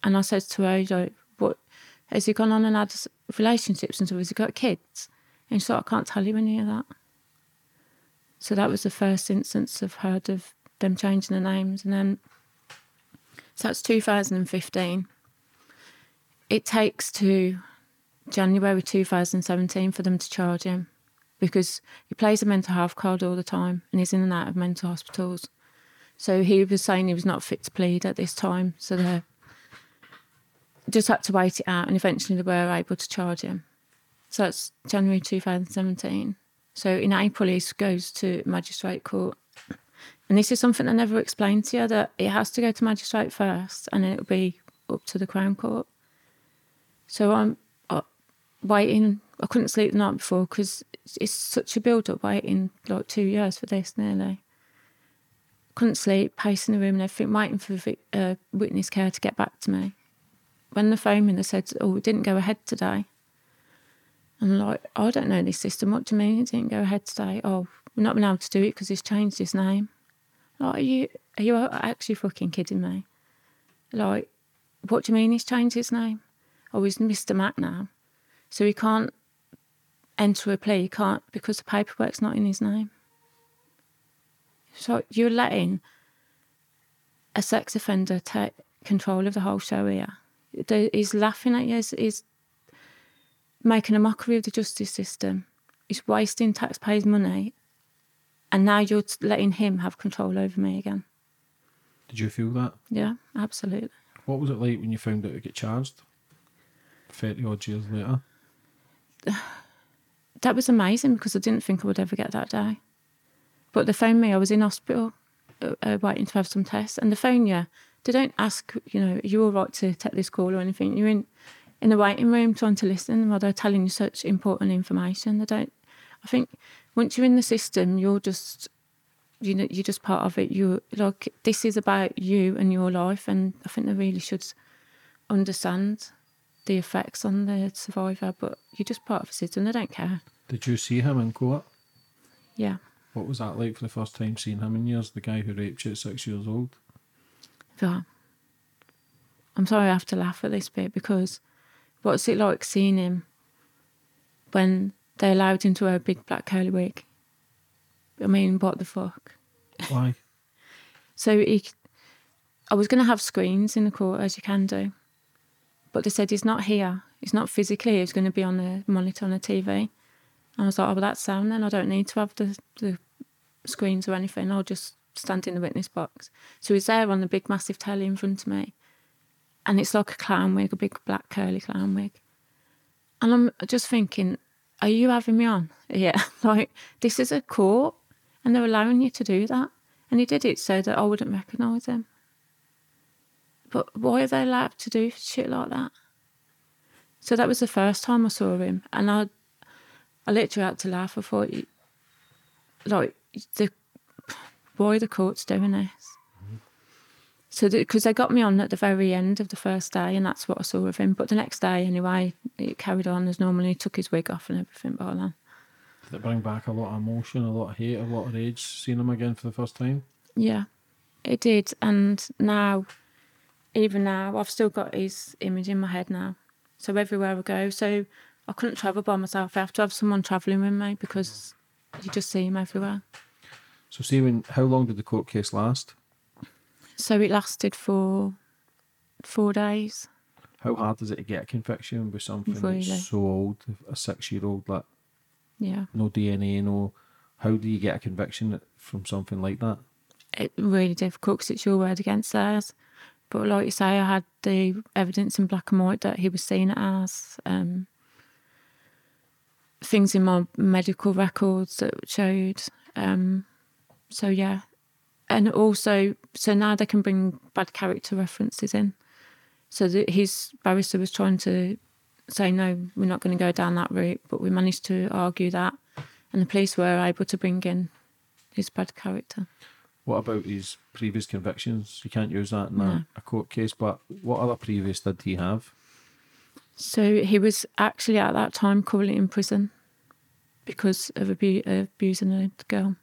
And I said to her, like, what, has he gone on and had relationships and stuff? Has he got kids? And she said, I can't tell you any of that. So that was the first instance I've heard of them changing their names. And then, so that's 2015. It takes to January 2017 for them to charge him, because he plays a mental health card all the time and he's in and out of mental hospitals. So he was saying he was not fit to plead at this time, so they just had to wait it out, and eventually they were able to charge him. So that's January 2017. So in April he goes to magistrate court. And this is something I never explained to you, that it has to go to magistrate first and then it'll be up to the Crown Court. So I'm waiting. I couldn't sleep the night before because it's such a build-up, waiting like 2 years for this nearly. Couldn't sleep, pacing the room and everything, waiting for witness care to get back to me. When the phone in, they said, oh, it didn't go ahead today. And I'm like, I don't know this system. What do you mean it didn't go ahead today? Oh, we've not been able to do it because he's changed his name. Like, are you actually fucking kidding me? Like, what do you mean he's changed his name? Oh, he's Mr. Mac now. So he can't enter a plea, he can't, because the paperwork's not in his name. So you're letting a sex offender take control of the whole show here. He's laughing at you, he's making a mockery of the justice system. He's wasting taxpayers' money. And now you're letting him have control over me again. Did you feel that? Yeah, absolutely. What was it like when you found out you get charged 30 odd years later? That was amazing, because I didn't think I would ever get that day. But they phoned me. I was in hospital waiting to have some tests. And they phone you. They don't ask, you know, are you all right to take this call or anything? You're in the waiting room trying to listen while they're telling you such important information. They don't... I think once you're in the system, you're just, you know, you're just part of it. You're like, this is about you and your life, and I think they really should understand the effects on the survivor. But you're just part of the system. They don't care. Did you see him in court? Yeah. What was that like for the first time seeing him in years? The guy who raped you at 6 years old. Yeah. I'm sorry I have to laugh at this bit, because what's it like seeing him when they allowed him to wear a big black curly wig? I mean, what the fuck? Why? So I was going to have screens in the court, as you can do, but they said he's not here. He's not physically. He's going to be on a monitor on a TV. And I was like, oh, well, that's sound then. I don't need to have the screens or anything. I'll just stand in the witness box. So he's there on the big, massive telly in front of me. And it's like a clown wig, a big black curly clown wig. And I'm just thinking, are you having me on? Yeah, like, this is a court and they're allowing you to do that. And he did it so that I wouldn't recognise him. But why are they allowed to do shit like that? So that was the first time I saw him. And I literally had to laugh. I thought, like, why are the courts doing this? Mm-hmm. So, because they got me on at the very end of the first day, and that's what I saw of him. But the next day, anyway, it carried on as normal. He took his wig off and everything by then. Did it bring back a lot of emotion, a lot of hate, a lot of rage, seeing him again for the first time? Yeah, it did. And now, even now, I've still got his image in my head now. So everywhere I go. So I couldn't travel by myself. I have to have someone travelling with me, because you just see him everywhere. So, how long did the court case last? So it lasted for 4 days. How hard is it to get a conviction with something really that's so old, a 6-year-old? Like, Yeah. No DNA, no... How do you get a conviction from something like that? It's really difficult because it's your word against theirs. But like you say, I had the evidence in black and white that he was seen as. Things in my medical records that showed. So, yeah. And also, so now they can bring bad character references in. So that his barrister was trying to say, no, we're not going to go down that route. But we managed to argue that. And the police were able to bring in his bad character. What about his previous convictions? You can't use that in a court case, but what other previous did he have? So he was actually at that time currently in prison because of abusing a girl.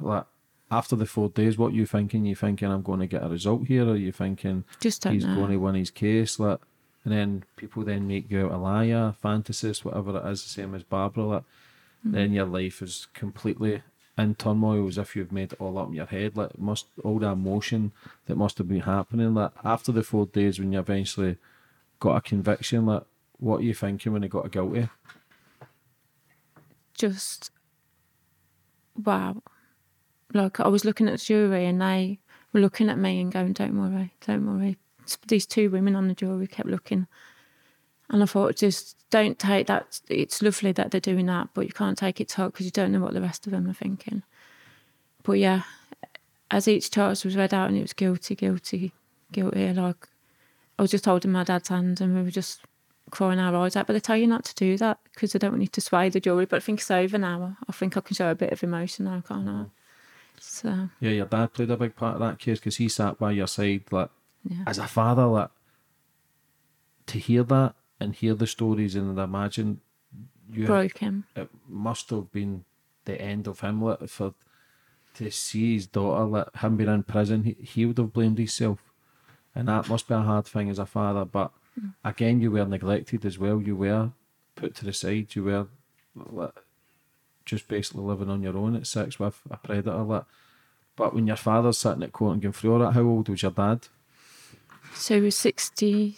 Like, after the 4 days, what are you thinking? You thinking, I'm going to get a result here? Are you thinking he's going to win his case? Like, and then people then make you out a liar, fantasist, whatever it is, the same as Barbara. Like, then your life is completely... in turmoil, as if you've made it all up in your head. Like, must all the emotion that must have been happening. Like, after the 4 days, when you eventually got a conviction, like, what are you thinking when you got a guilty? Just wow. Like, I was looking at the jury, and they were looking at me and going, "Don't worry, don't worry." These two women on the jury kept looking, and I thought, just don't take that. It's lovely that they're doing that, but you can't take it to heart because you don't know what the rest of them are thinking. But yeah, as each charge was read out and it was guilty, guilty, guilty, like, I was just holding my dad's hand and we were just crying our eyes out. But they tell you not to do that because they don't want you to sway the jury. But I think it's over now. I think I can show a bit of emotion now, can't I? So yeah, your dad played a big part of that case because he sat by your side, like, as a father, like, to hear that. And hear the stories, and I imagine you broke him. It must have been the end of him. Like, for to see his daughter, like, him being in prison, he would have blamed himself, and that must be a hard thing as a father. But again, you were neglected as well. You were put to the side. You were, like, just basically living on your own at 6 with a predator. Like, but when your father's sitting at court and going through all that, how old was your dad? So he was 63.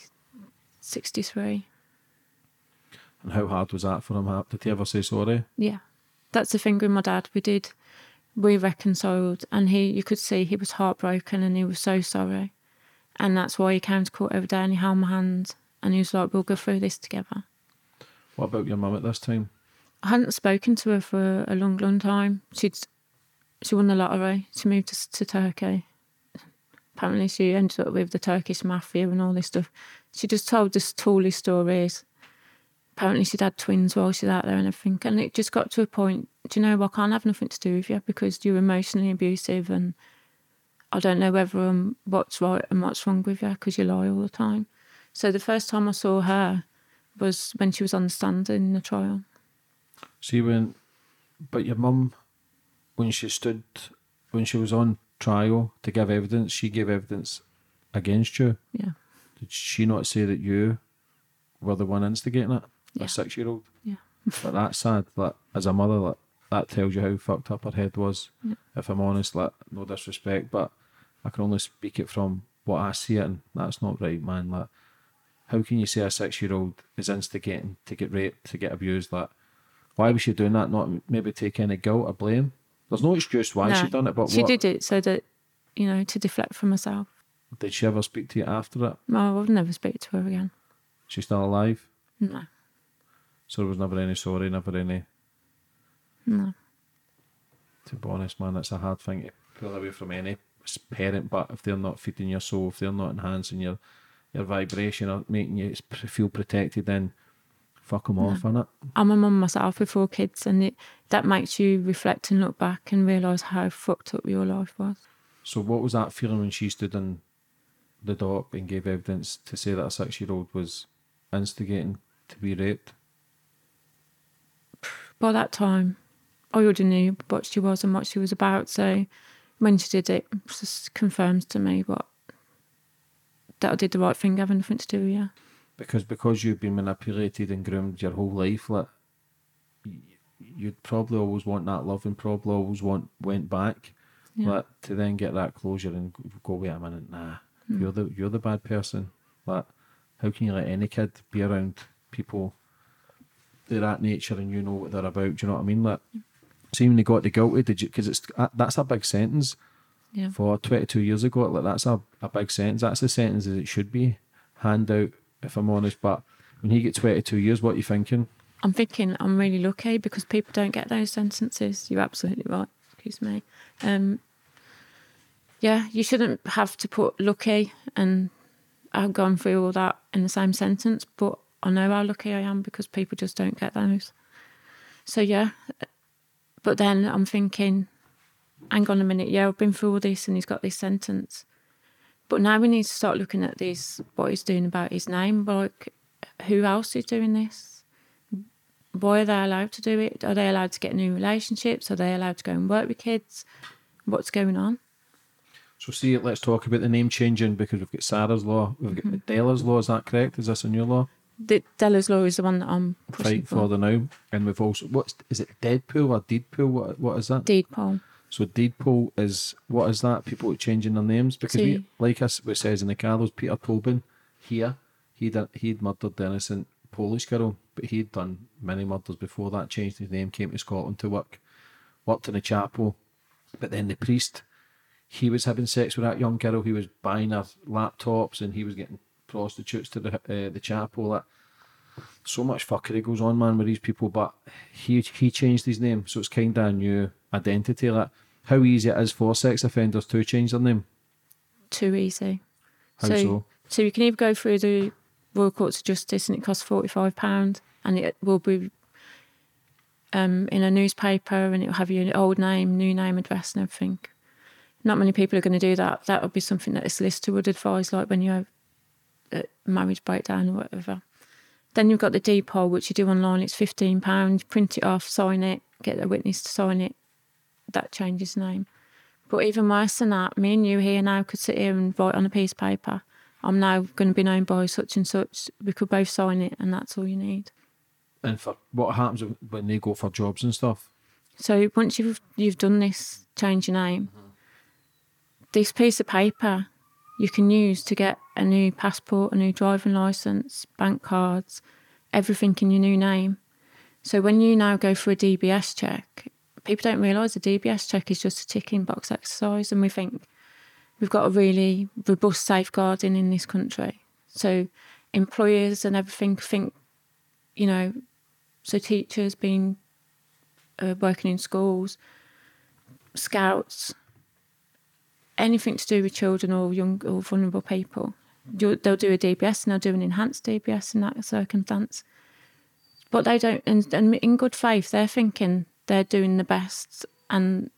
And how hard was that for him? Did he ever say sorry? Yeah, that's the thing with my dad. We reconciled, and you could see he was heartbroken, and he was so sorry, and that's why he came to court every day, and he held my hand, and he was like, "We'll go through this together." What about your mum at this time? I hadn't spoken to her for a long, long time. She won the lottery. She moved to Turkey. Apparently, she ended up with the Turkish mafia and all this stuff. She just told us tally stories. Apparently, she'd had twins while she's out there and everything. And it just got to a point, do you know, I can't have nothing to do with you because you're emotionally abusive, and I don't know whether what's right and what's wrong with you because you lie all the time. So the first time I saw her was when she was on the stand in the trial. So you went, but your mum, when she was on trial to give evidence, she gave evidence against you? Yeah. Did she not say that you were the one instigating it? Yeah. A 6-year-old? Yeah. But that's sad. Like, as a mother, like, that tells you how fucked up her head was, if I'm honest. Like, no disrespect, but I can only speak it from what I see it, and that's not right, man. Like, how can you say a 6-year-old is instigating to get raped, to get abused? Like, why was she doing that? Not maybe take any guilt or blame? There's no excuse why she done it, but she did it so that, you know, to deflect from herself. Did she ever speak to you after that? No, I would never speak to her again. She's still alive? No. So there was never any sorry, never any... No. To be honest, man, that's a hard thing to pull away from any parent, but if they're not feeding your soul, if they're not enhancing your vibration or making you feel protected, then fuck them off, innit? I'm a mum myself with 4 kids, and that makes you reflect and look back and realise how fucked up your life was. So what was that feeling when she stood in the dock and gave evidence to say that a 6-year-old was instigating to be raped? By that time, I already knew what she was and what she was about, so when she did it, it just confirms to me that I did the right thing, having nothing to do with you. Because you've been manipulated and groomed your whole life, like, you'd probably always want that love and probably always went back, like, to then get that closure and go, wait a minute, nah. You're the bad person. Like, how can you let any kid be around people they're that nature and you know what they're about. Do you know what I mean? Like, see when they got the guilty, because it's that's a big sentence. Yeah. For 22 years ago, like that's a big sentence. That's the sentence as it should be, hand out, if I'm honest. But when he gets 22 years, what are you thinking? I'm thinking I'm really lucky because people don't get those sentences. You're absolutely right. Excuse me. Yeah, you shouldn't have to put lucky, and I've gone through all that in the same sentence, but I know how lucky I am because people just don't get those. So yeah, but then I'm thinking, hang on a minute, yeah, I've been through all this and he's got this sentence. But now we need to start looking at this, what he's doing about his name, like who else is doing this? Why are they allowed to do it? Are they allowed to get new relationships? Are they allowed to go and work with kids? What's going on? So see, let's talk about the name changing because we've got Sarah's law, we've got mm-hmm. Della's law, is that correct? Is this a new law? The Della's law is the one that I'm pushing for the now. And we've also, is it deed poll or deed poll? What is that? Deed poll. So deed poll is, what is that? People changing their names? Because we, like us, it says in the Carlos, Peter Tobin, here, he'd murdered the innocent Polish girl, but he'd done many murders before that, changed his name, came to Scotland to work, worked in a chapel, but then the priest, he was having sex with that young girl, he was buying her laptops and he was getting prostitutes to the chapel. That, so much fuckery goes on, man, with these people, but he changed his name, so it's kind of a new identity. Like, how easy it is for sex offenders to change their name? Too easy. How so? So you can either go through the Royal Courts of Justice and it costs £45 and it will be in a newspaper and it will have your old name, new name, address and everything. Not many people are going to do that. That would be something that a solicitor would advise, like when you have a marriage breakdown or whatever. Then you've got the deed poll, which you do online. It's £15. You print it off, sign it, get a witness to sign it. That changes name. But even worse than that, me and you here now could sit here and write on a piece of paper, I'm now going to be known by such and such. We could both sign it, and that's all you need. And for what happens when they go for jobs and stuff? So once you've done this, change your name. Mm-hmm. This piece of paper you can use to get a new passport, a new driving licence, bank cards, everything in your new name. So when you now go for a DBS check, people don't realise a DBS check is just a ticking box exercise, and we think we've got a really robust safeguarding in this country. So employers and everything think, you know, so teachers being working in schools, scouts, anything to do with children or young or vulnerable people, they'll do a DBS and they'll do an enhanced DBS in that circumstance. But they don't, and in good faith, they're thinking they're doing the best and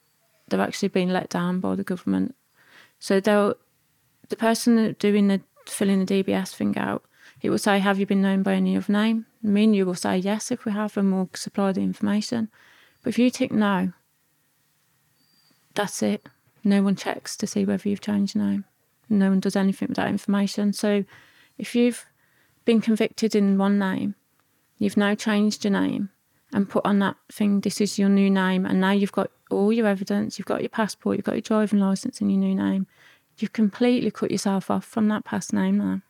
they're actually being let down by the government. So the person doing filling the DBS thing out, it will say, have you been known by any other name? Me and you will say yes if we have, and we'll supply the information. But if you tick no, that's it. No one checks to see whether you've changed your name. No one does anything with that information. So if you've been convicted in one name, you've now changed your name and put on that thing, this is your new name, and now you've got all your evidence, you've got your passport, you've got your driving licence and your new name. You've completely cut yourself off from that past name now.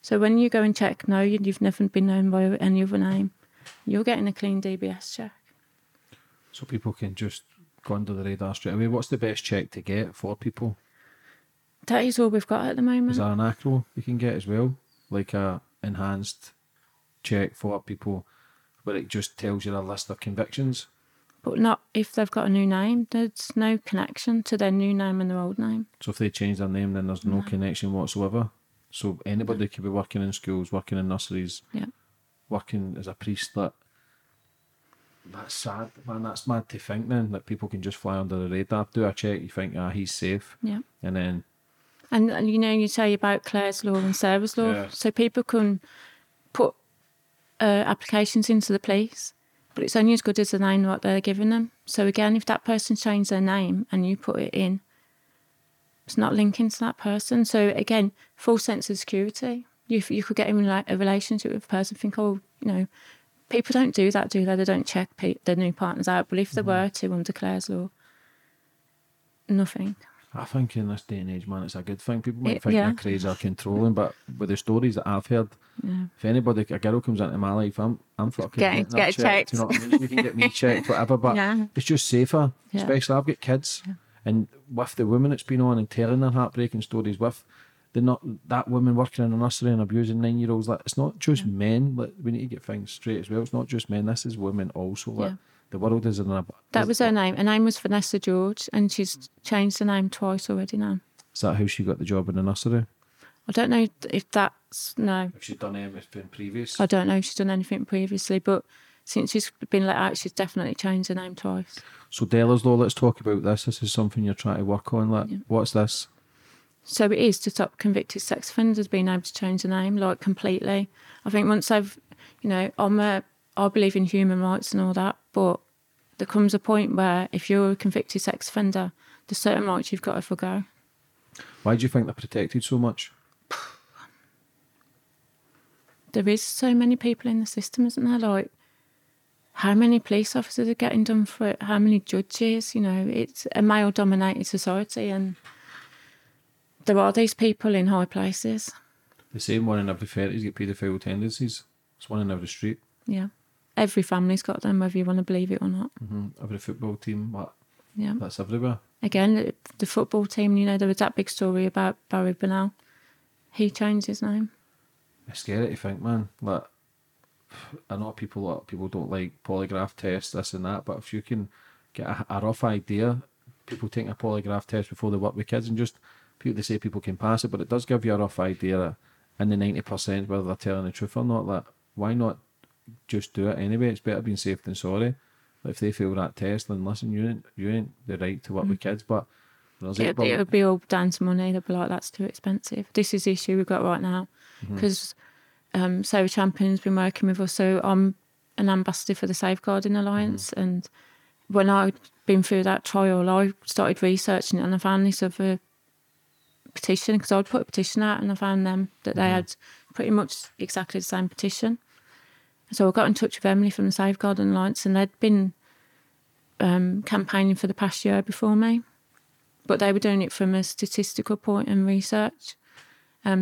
So when you go and check, no, you've never been known by any other name, you're getting a clean DBS check. So people can just go under the radar straight away. What's the best check to get for people? That is all we've got at the moment. Is there an ACRO you can get as well? Like a enhanced check for people where it just tells you their list of convictions? But not if they've got a new name. There's no connection to their new name and their old name. So if they change their name, then there's no connection whatsoever. So anybody could be working in schools, working in nurseries, working as a priest, That's sad, man. That's mad to think then that people can just fly under the radar, do a check, you think, he's safe. Yeah. And then... And you know, you say about Claire's law and Sarah's law. Yeah. So people can put applications into the police, but it's only as good as the name what they're giving them. So again, if that person changed their name and you put it in, it's not linking to that person. So again, full sense of security. You could get in a relationship with a person, think, oh, you know... People don't do that, do they? They don't check their new partners out. But if they were to, under Claire's law, nothing. I think in this day and age, man, it's a good thing. People might think they're crazy or controlling, but with the stories that I've heard, if anybody, a girl comes into my life, I'm fucking get checked. You know what I mean? You can get me checked, whatever, but it's just safer. Yeah. Especially I've got kids, and with the women that's been on and telling their heartbreaking stories with, they're not that woman working in a nursery and abusing 9-year-olds. Like, it's not just men. Like, we need to get things straight as well. It's not just men. This is women also. Like, the world is in a... That was her name. Her name was Vanessa George, and she's changed her name twice already now. Is that how she got the job in the nursery? I don't know if that's... No. If she's done anything previous? I don't know if she's done anything previously, but since she's been let out, she's definitely changed her name twice. So Della's Law, let's talk about this. This is something you're trying to work on. Like, what's this? So it is to stop convicted sex offenders being able to change their name, like, completely. I think once I've... You know, I believe in human rights and all that, but there comes a point where if you're a convicted sex offender, there's certain rights you've got to forgo. Why do you think they're protected so much? There is so many people in the system, isn't there? Like, how many police officers are getting done for it? How many judges? You know, it's a male-dominated society, and there are these people in high places. The same one in every 30s get paedophile tendencies. It's one in every street. Yeah. Every family's got them, whether you want to believe it or not. Mm-hmm. Every football team, what? Yeah. That's everywhere. Again, the football team, you know, there was that big story about Barry Bonnell. He changed his name. It's scary to think, man. Like, I know a lot of people don't like polygraph tests, this and that, but if you can get a rough idea, people take a polygraph test before they work with kids, and just people, they say people can pass it, but it does give you a rough idea in the 90% whether they're telling the truth or not. Like, why not just do it anyway? It's better being safe than sorry. Like, if they fail that test, then listen, you ain't the right to work with kids. But it'll be all down to money. They'll be like, that's too expensive. This is the issue we've got right now, because Sarah Champion's been working with us. So I'm an ambassador for the Safeguarding Alliance, and when I'd been through that trial, I started researching it, and I found this other petition, because I'd put a petition out, and I found them that they had pretty much exactly the same petition. So I got in touch with Emily from the Safeguarding Alliance, and they'd been campaigning for the past year before me, but they were doing it from a statistical point and research.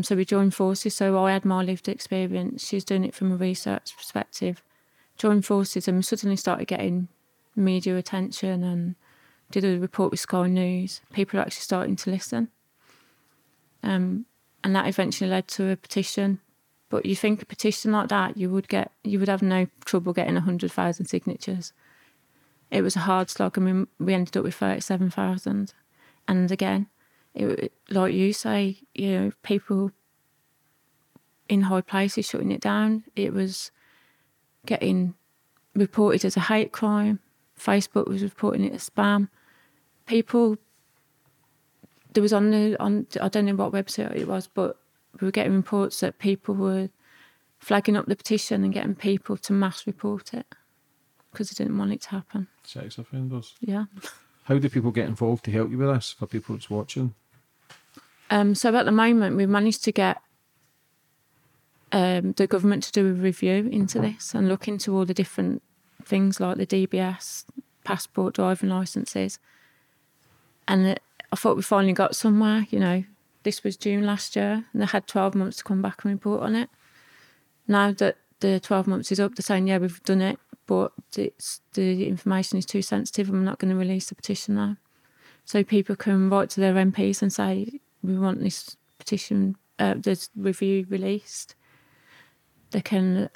So we joined forces. So I had my lived experience. She's doing it from a research perspective. Joined forces, and we suddenly started getting media attention, and did a report with Sky News. People are actually starting to listen. And that eventually led to a petition. But you think a petition like that, you would have no trouble getting 100,000 signatures. It was a hard slog, and we ended up with 37,000. And again, it, like you say, you know, people in high places shutting it down. It was getting reported as a hate crime. Facebook was reporting it as spam. People, there was on I don't know what website it was, but we were getting reports that people were flagging up the petition and getting people to mass report it because they didn't want it to happen. Sex offenders. Yeah. How do people get involved to help you with this, for people that's watching? So at the moment, we've managed to get the government to do a review into this and look into all the different things like the DBS, passport, driving licences. And I thought we finally got somewhere, you know. This was June last year, and they had 12 months to come back and report on it. Now that the 12 months is up, they're saying, yeah, we've done it, but the information is too sensitive, and we're not going to release the petition now. So people can write to their MPs and say, we want this petition, this review released. They can,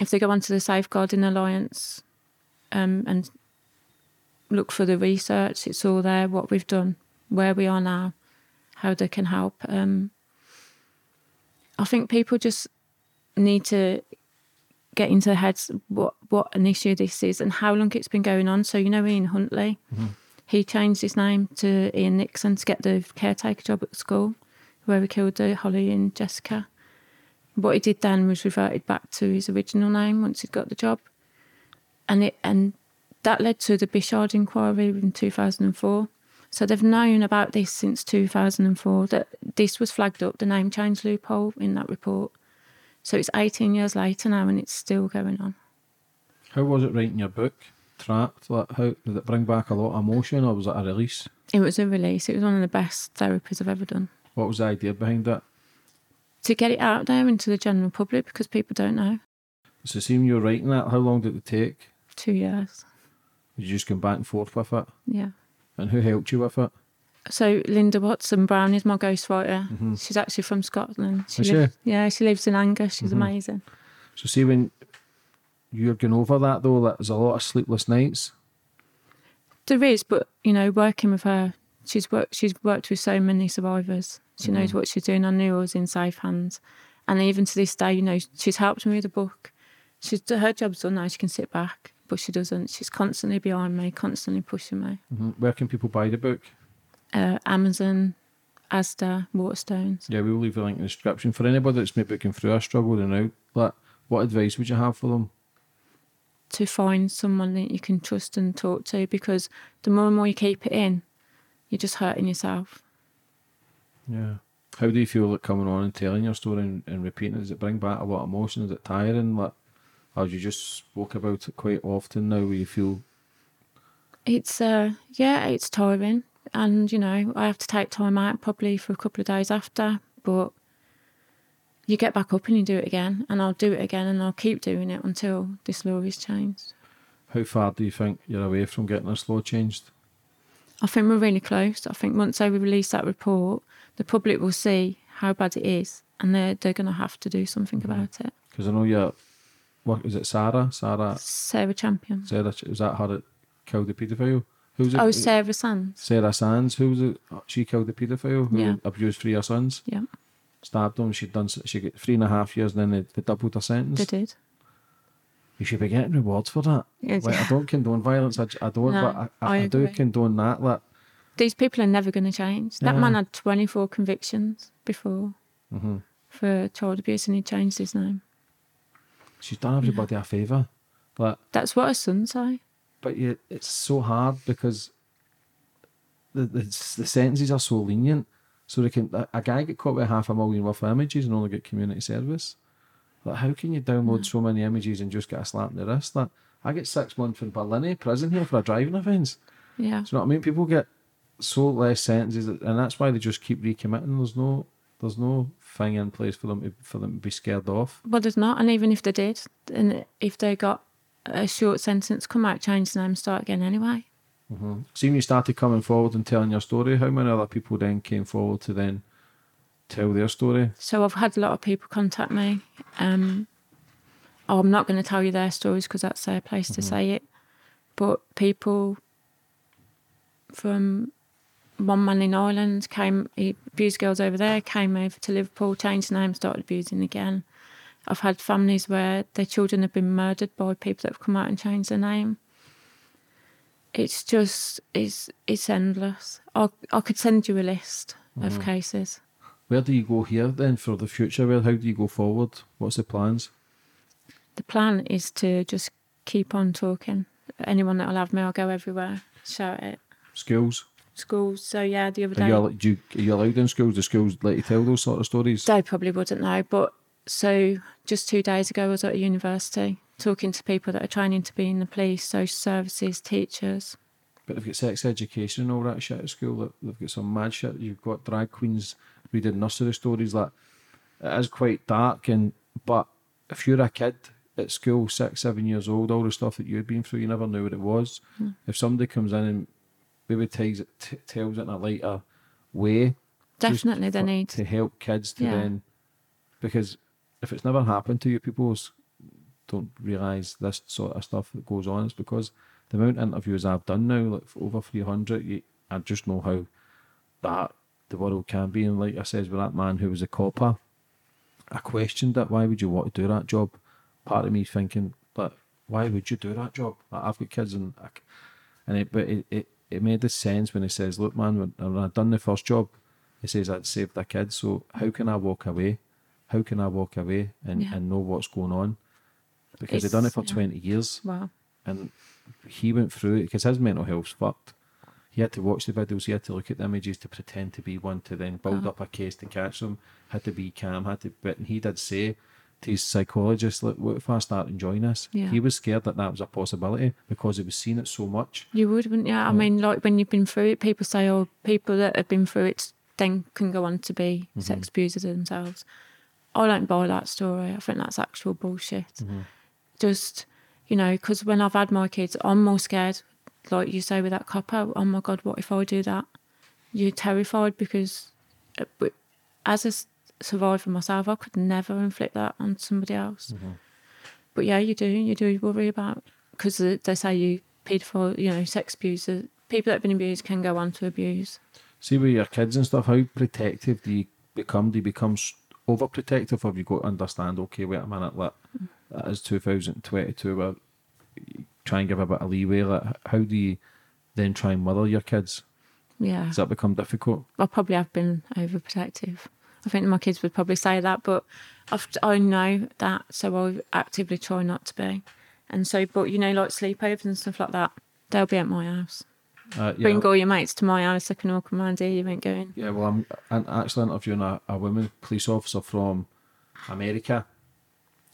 if they go onto the Safeguarding Alliance and look for the research, it's all there, what we've done, where we are now, how they can help. I think people just need to get into their heads what an issue this is and how long it's been going on. So, you know, Ian Huntley, he changed his name to Ian Nixon to get the caretaker job at the school where he killed Holly and Jessica. What he did then was reverted back to his original name once he'd got the job. And that led to the Bishard inquiry in 2004. So they've known about this since 2004, that this was flagged up, the name change loophole in that report. So it's 18 years later now, and it's still going on. How was it writing your book, Trapped? Like, how did it bring back a lot of emotion, or was it a release? It was a release. It was one of the best therapies I've ever done. What was the idea behind that? To get it out there into the general public because people don't know. So seeing you were writing that, how long did it take? 2 years. Did you just come back and forth with it? Yeah. And who helped you with it? So Linda Watson Brown is my ghostwriter. Mm-hmm. She's actually from Scotland. She? Yeah, she lives in Angus. She's amazing. So see, when you're going over that though, that there's a lot of sleepless nights. There is, but you know, working with her, she's worked with so many survivors. She knows what she's doing. I knew I was in safe hands, and even to this day, you know, she's helped me with a book. Her job's done now. She can sit back, but she doesn't. She's constantly behind me, constantly pushing me. Mm-hmm. Where can people buy the book? Amazon, Asda, Waterstones. Yeah, we'll leave a link in the description. For anybody that's maybe going through a struggle and out, what advice would you have for them? To find someone that you can trust and talk to, because the more and more you keep it in, you're just hurting yourself. Yeah. How do you feel like coming on and telling your story and repeating it? Does it bring back a lot of emotion? Is it tiring? Or you just spoke about it quite often now where you feel... It's tiring. And, you know, I have to take time out probably for a couple of days after, but you get back up and you do it again, and I'll do it again, and I'll keep doing it until this law is changed. How far do you think you're away from getting this law changed? I think we're really close. I think once they release that report, the public will see how bad it is, and they're going to have to do something about it. Because I know is it Sarah? Sarah Champion. Sarah, was that her that killed the paedophile? Sarah Sands. Sarah Sands, who was it? She killed the paedophile who abused three of her sons. Yeah. Stabbed him. She got 3.5 years, and then they doubled her sentence. They did. You should be getting rewards for that. Yes. Like, I don't condone violence. I do condone that. Like, these people are never going to change. That man had 24 convictions before for child abuse, and he changed his name. She's done everybody a favour. Like, that's what her son said. But it's so hard because the sentences are so lenient. So a guy get caught with 500,000 worth of images and only get community service. Like, how can you download so many images and just get a slap in the wrist? Like, I get 6 months in Berlin prison here for a driving offence. Yeah. Do you know what I mean? People get so less sentences, and that's why they just keep recommitting. There's no thing in place for them to be scared off. Well, there's not, and even if they did, and if they got a short sentence, come out, change the name, start again anyway. Mm-hmm. So when you started coming forward and telling your story, how many other people then came forward to then tell their story? So I've had a lot of people contact me. I'm not going to tell you their stories because that's their place to say it. But people from one man in Ireland he abused girls over there, came over to Liverpool, changed the name, started abusing again. I've had families where their children have been murdered by people that have come out and changed their name. It's just, it's endless. I could send you a list of cases. Where do you go here then for the future? How do you go forward? What's the plans? The plan is to just keep on talking. Anyone that will have me, I'll go everywhere, shout it. Schools, so yeah, the other day... Are you allowed in schools? Do schools let you tell those sort of stories? They probably wouldn't know, but so just 2 days ago I was at a university talking to people that are training to be in the police, social services, teachers. But they've got sex education and all that shit at school. They've got some mad shit. You've got drag queens reading nursery stories. Like, it is quite dark, but if you're a kid at school, 6, 7 years old, all the stuff that you've been through, you never knew what it was. Mm. If somebody comes in and maybe tells it in a lighter way... Definitely they need... To help kids to then... Because if it's never happened to you, people don't realise this sort of stuff that goes on. It's because the amount of interviews I've done now, like for over 300, I just know how that the world can be. And like I said, with that man who was a copper, I questioned it. Why would you want to do that job? Part of me thinking, but why would you do that job? Like, I've got kids, but it made the sense when he says, look man, when I done the first job, he says I'd saved a kid, so how can I walk away? How can I walk away and know what's going on? Because they've done it for 20 years. Wow. And he went through it because his mental health's fucked. He had to watch the videos, he had to look at the images to pretend to be one, to then build up a case to catch them, had to be calm, and he did say to his psychologist, look, what if I start enjoying this? Yeah. He was scared that that was a possibility because he was seeing it so much. You would, wouldn't you? Yeah. I mean, like when you've been through it, people say, oh, people that have been through it then can go on to be mm-hmm. sex abusers themselves. I don't buy that story. I think that's actual bullshit. Mm-hmm. Just, you know, because when I've had my kids, I'm more scared, like you say with that copper, oh my God, what if I do that? You're terrified because as a survivor myself, I could never inflict that on somebody else. Mm-hmm. But yeah, you do worry about, because they say paedophile, you know, sex abusers, people that have been abused can go on to abuse. See, with your kids and stuff, how protective do you become? Do you become overprotective, or have you got to understand, okay, wait a minute, like, that is 2022, where you try and give a bit of leeway. Like, how do you then try and mother your kids? Yeah. Does that become difficult? I probably have been overprotective. I think my kids would probably say that, but I know that, so I actively try not to be. And so, but, you know, like sleepovers and stuff like that, they'll be at my house. Bring all your mates to my house, I can all come around here, you ain't going. Yeah, well, I'm actually interviewing a woman police officer from America.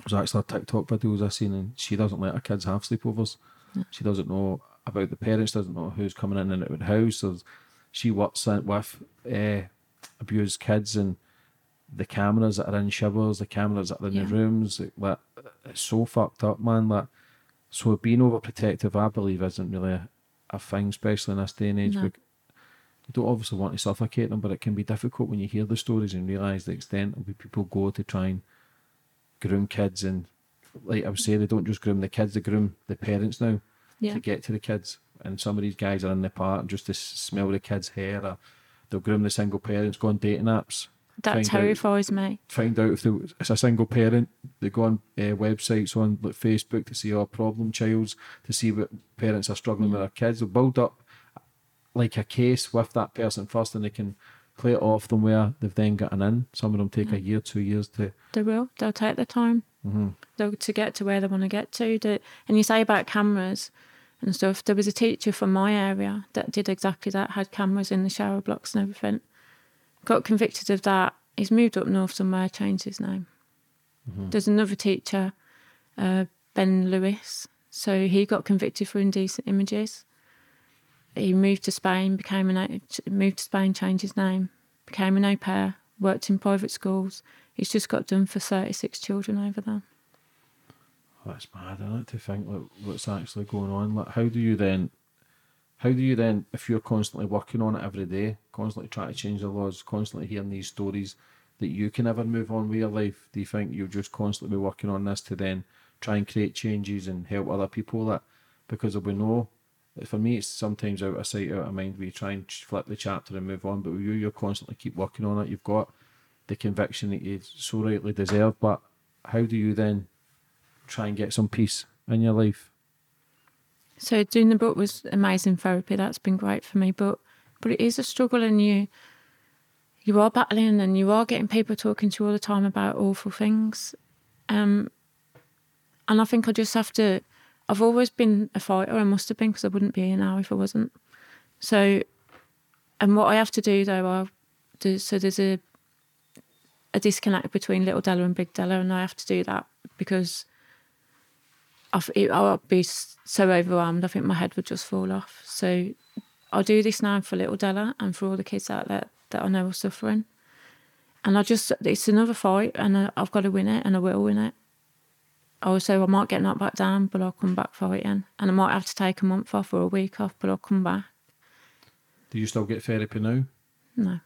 There's actually TikTok videos I've seen, and she doesn't let her kids have sleepovers. No. She doesn't know about the parents, doesn't know who's coming in and out of the house. So she works with abused kids, and the cameras that are in showers, the cameras that are in the rooms, like, it's so fucked up, man. Like, so being overprotective, I believe, isn't really a thing, especially in this day and age. No. You don't obviously want to suffocate them, but it can be difficult when you hear the stories and realise the extent of where people go to try and groom kids. And like I was saying, they don't just groom the kids, they groom the parents now to get to the kids. And some of these guys are in the park just to smell the kids' hair, or they'll groom the single parents, go on dating apps. That terrifies me. Find out if it's a single parent. They go on websites on like Facebook to see our problem childs, to see what parents are struggling with their kids. They'll build up like a case with that person first, and they can play it off them where they've then gotten in. Some of them take a year, 2 years to... They will. They'll take their time to get to where they want to get to. And you say about cameras and stuff. There was a teacher from my area that did exactly that, had cameras in the shower blocks and everything. Got convicted of that. He's moved up north somewhere, changed his name. Mm-hmm. There's another teacher, Ben Lewis. So he got convicted for indecent images. He moved to Spain, changed his name, became an au pair, worked in private schools. He's just got done for 36 children over there. Oh, that's mad. I like to think like what's actually going on. Like, how do you then, if you're constantly working on it every day, constantly trying to change the laws, constantly hearing these stories, that you can ever move on with your life? Do you think you'll just constantly be working on this to then try and create changes and help other people that? Because there'll be no, for me, it's sometimes out of sight, out of mind. We try and flip the chapter and move on, but with you, you're constantly keep working on it. You've got the conviction that you so rightly deserve, but how do you then try and get some peace in your life? So doing the book was amazing therapy. That's been great for me. But it is a struggle, and you are battling, and you are getting people talking to you all the time about awful things. And I think I just have to... I've always been a fighter. I must have been, because I wouldn't be here now if I wasn't. So, and what I have to do, though, so there's a disconnect between little Della and big Della, and I have to do that because... I'll be so overwhelmed, I think my head would just fall off. So I'll do this now for little Della and for all the kids out there that I know are suffering. And it's another fight, and I've got to win it, and I will win it. Also, I might get knocked back down, but I'll come back fighting. And I might have to take a month off or a week off, but I'll come back. Do you still get therapy now? No.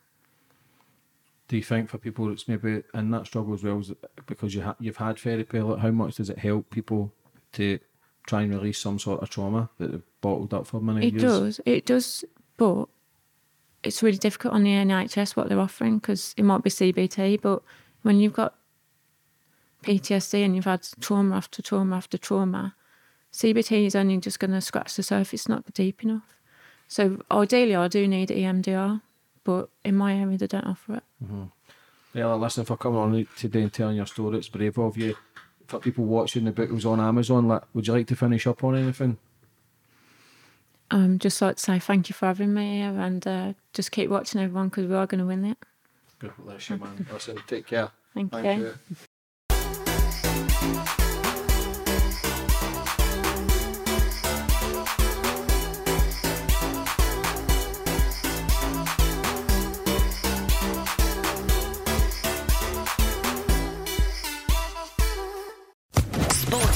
Do you think for people that's maybe in that struggle as well, is because you've had therapy, like, how much does it help people to try and release some sort of trauma that they've bottled up for many years? It does, but it's really difficult on the NHS what they're offering, because it might be CBT, but when you've got PTSD and you've had trauma after trauma after trauma, CBT is only just going to scratch the surface, it's not deep enough. So ideally I do need EMDR, but in my area they don't offer it. Mm-hmm. Yeah, listen, for coming on today and telling your story, it's brave of you. For people watching, the book was on Amazon. Like, would you like to finish up on anything? Just like to say thank you for having me here, and just keep watching, everyone, because we are going to win it. God bless you, man. Listen, take care. Thank you.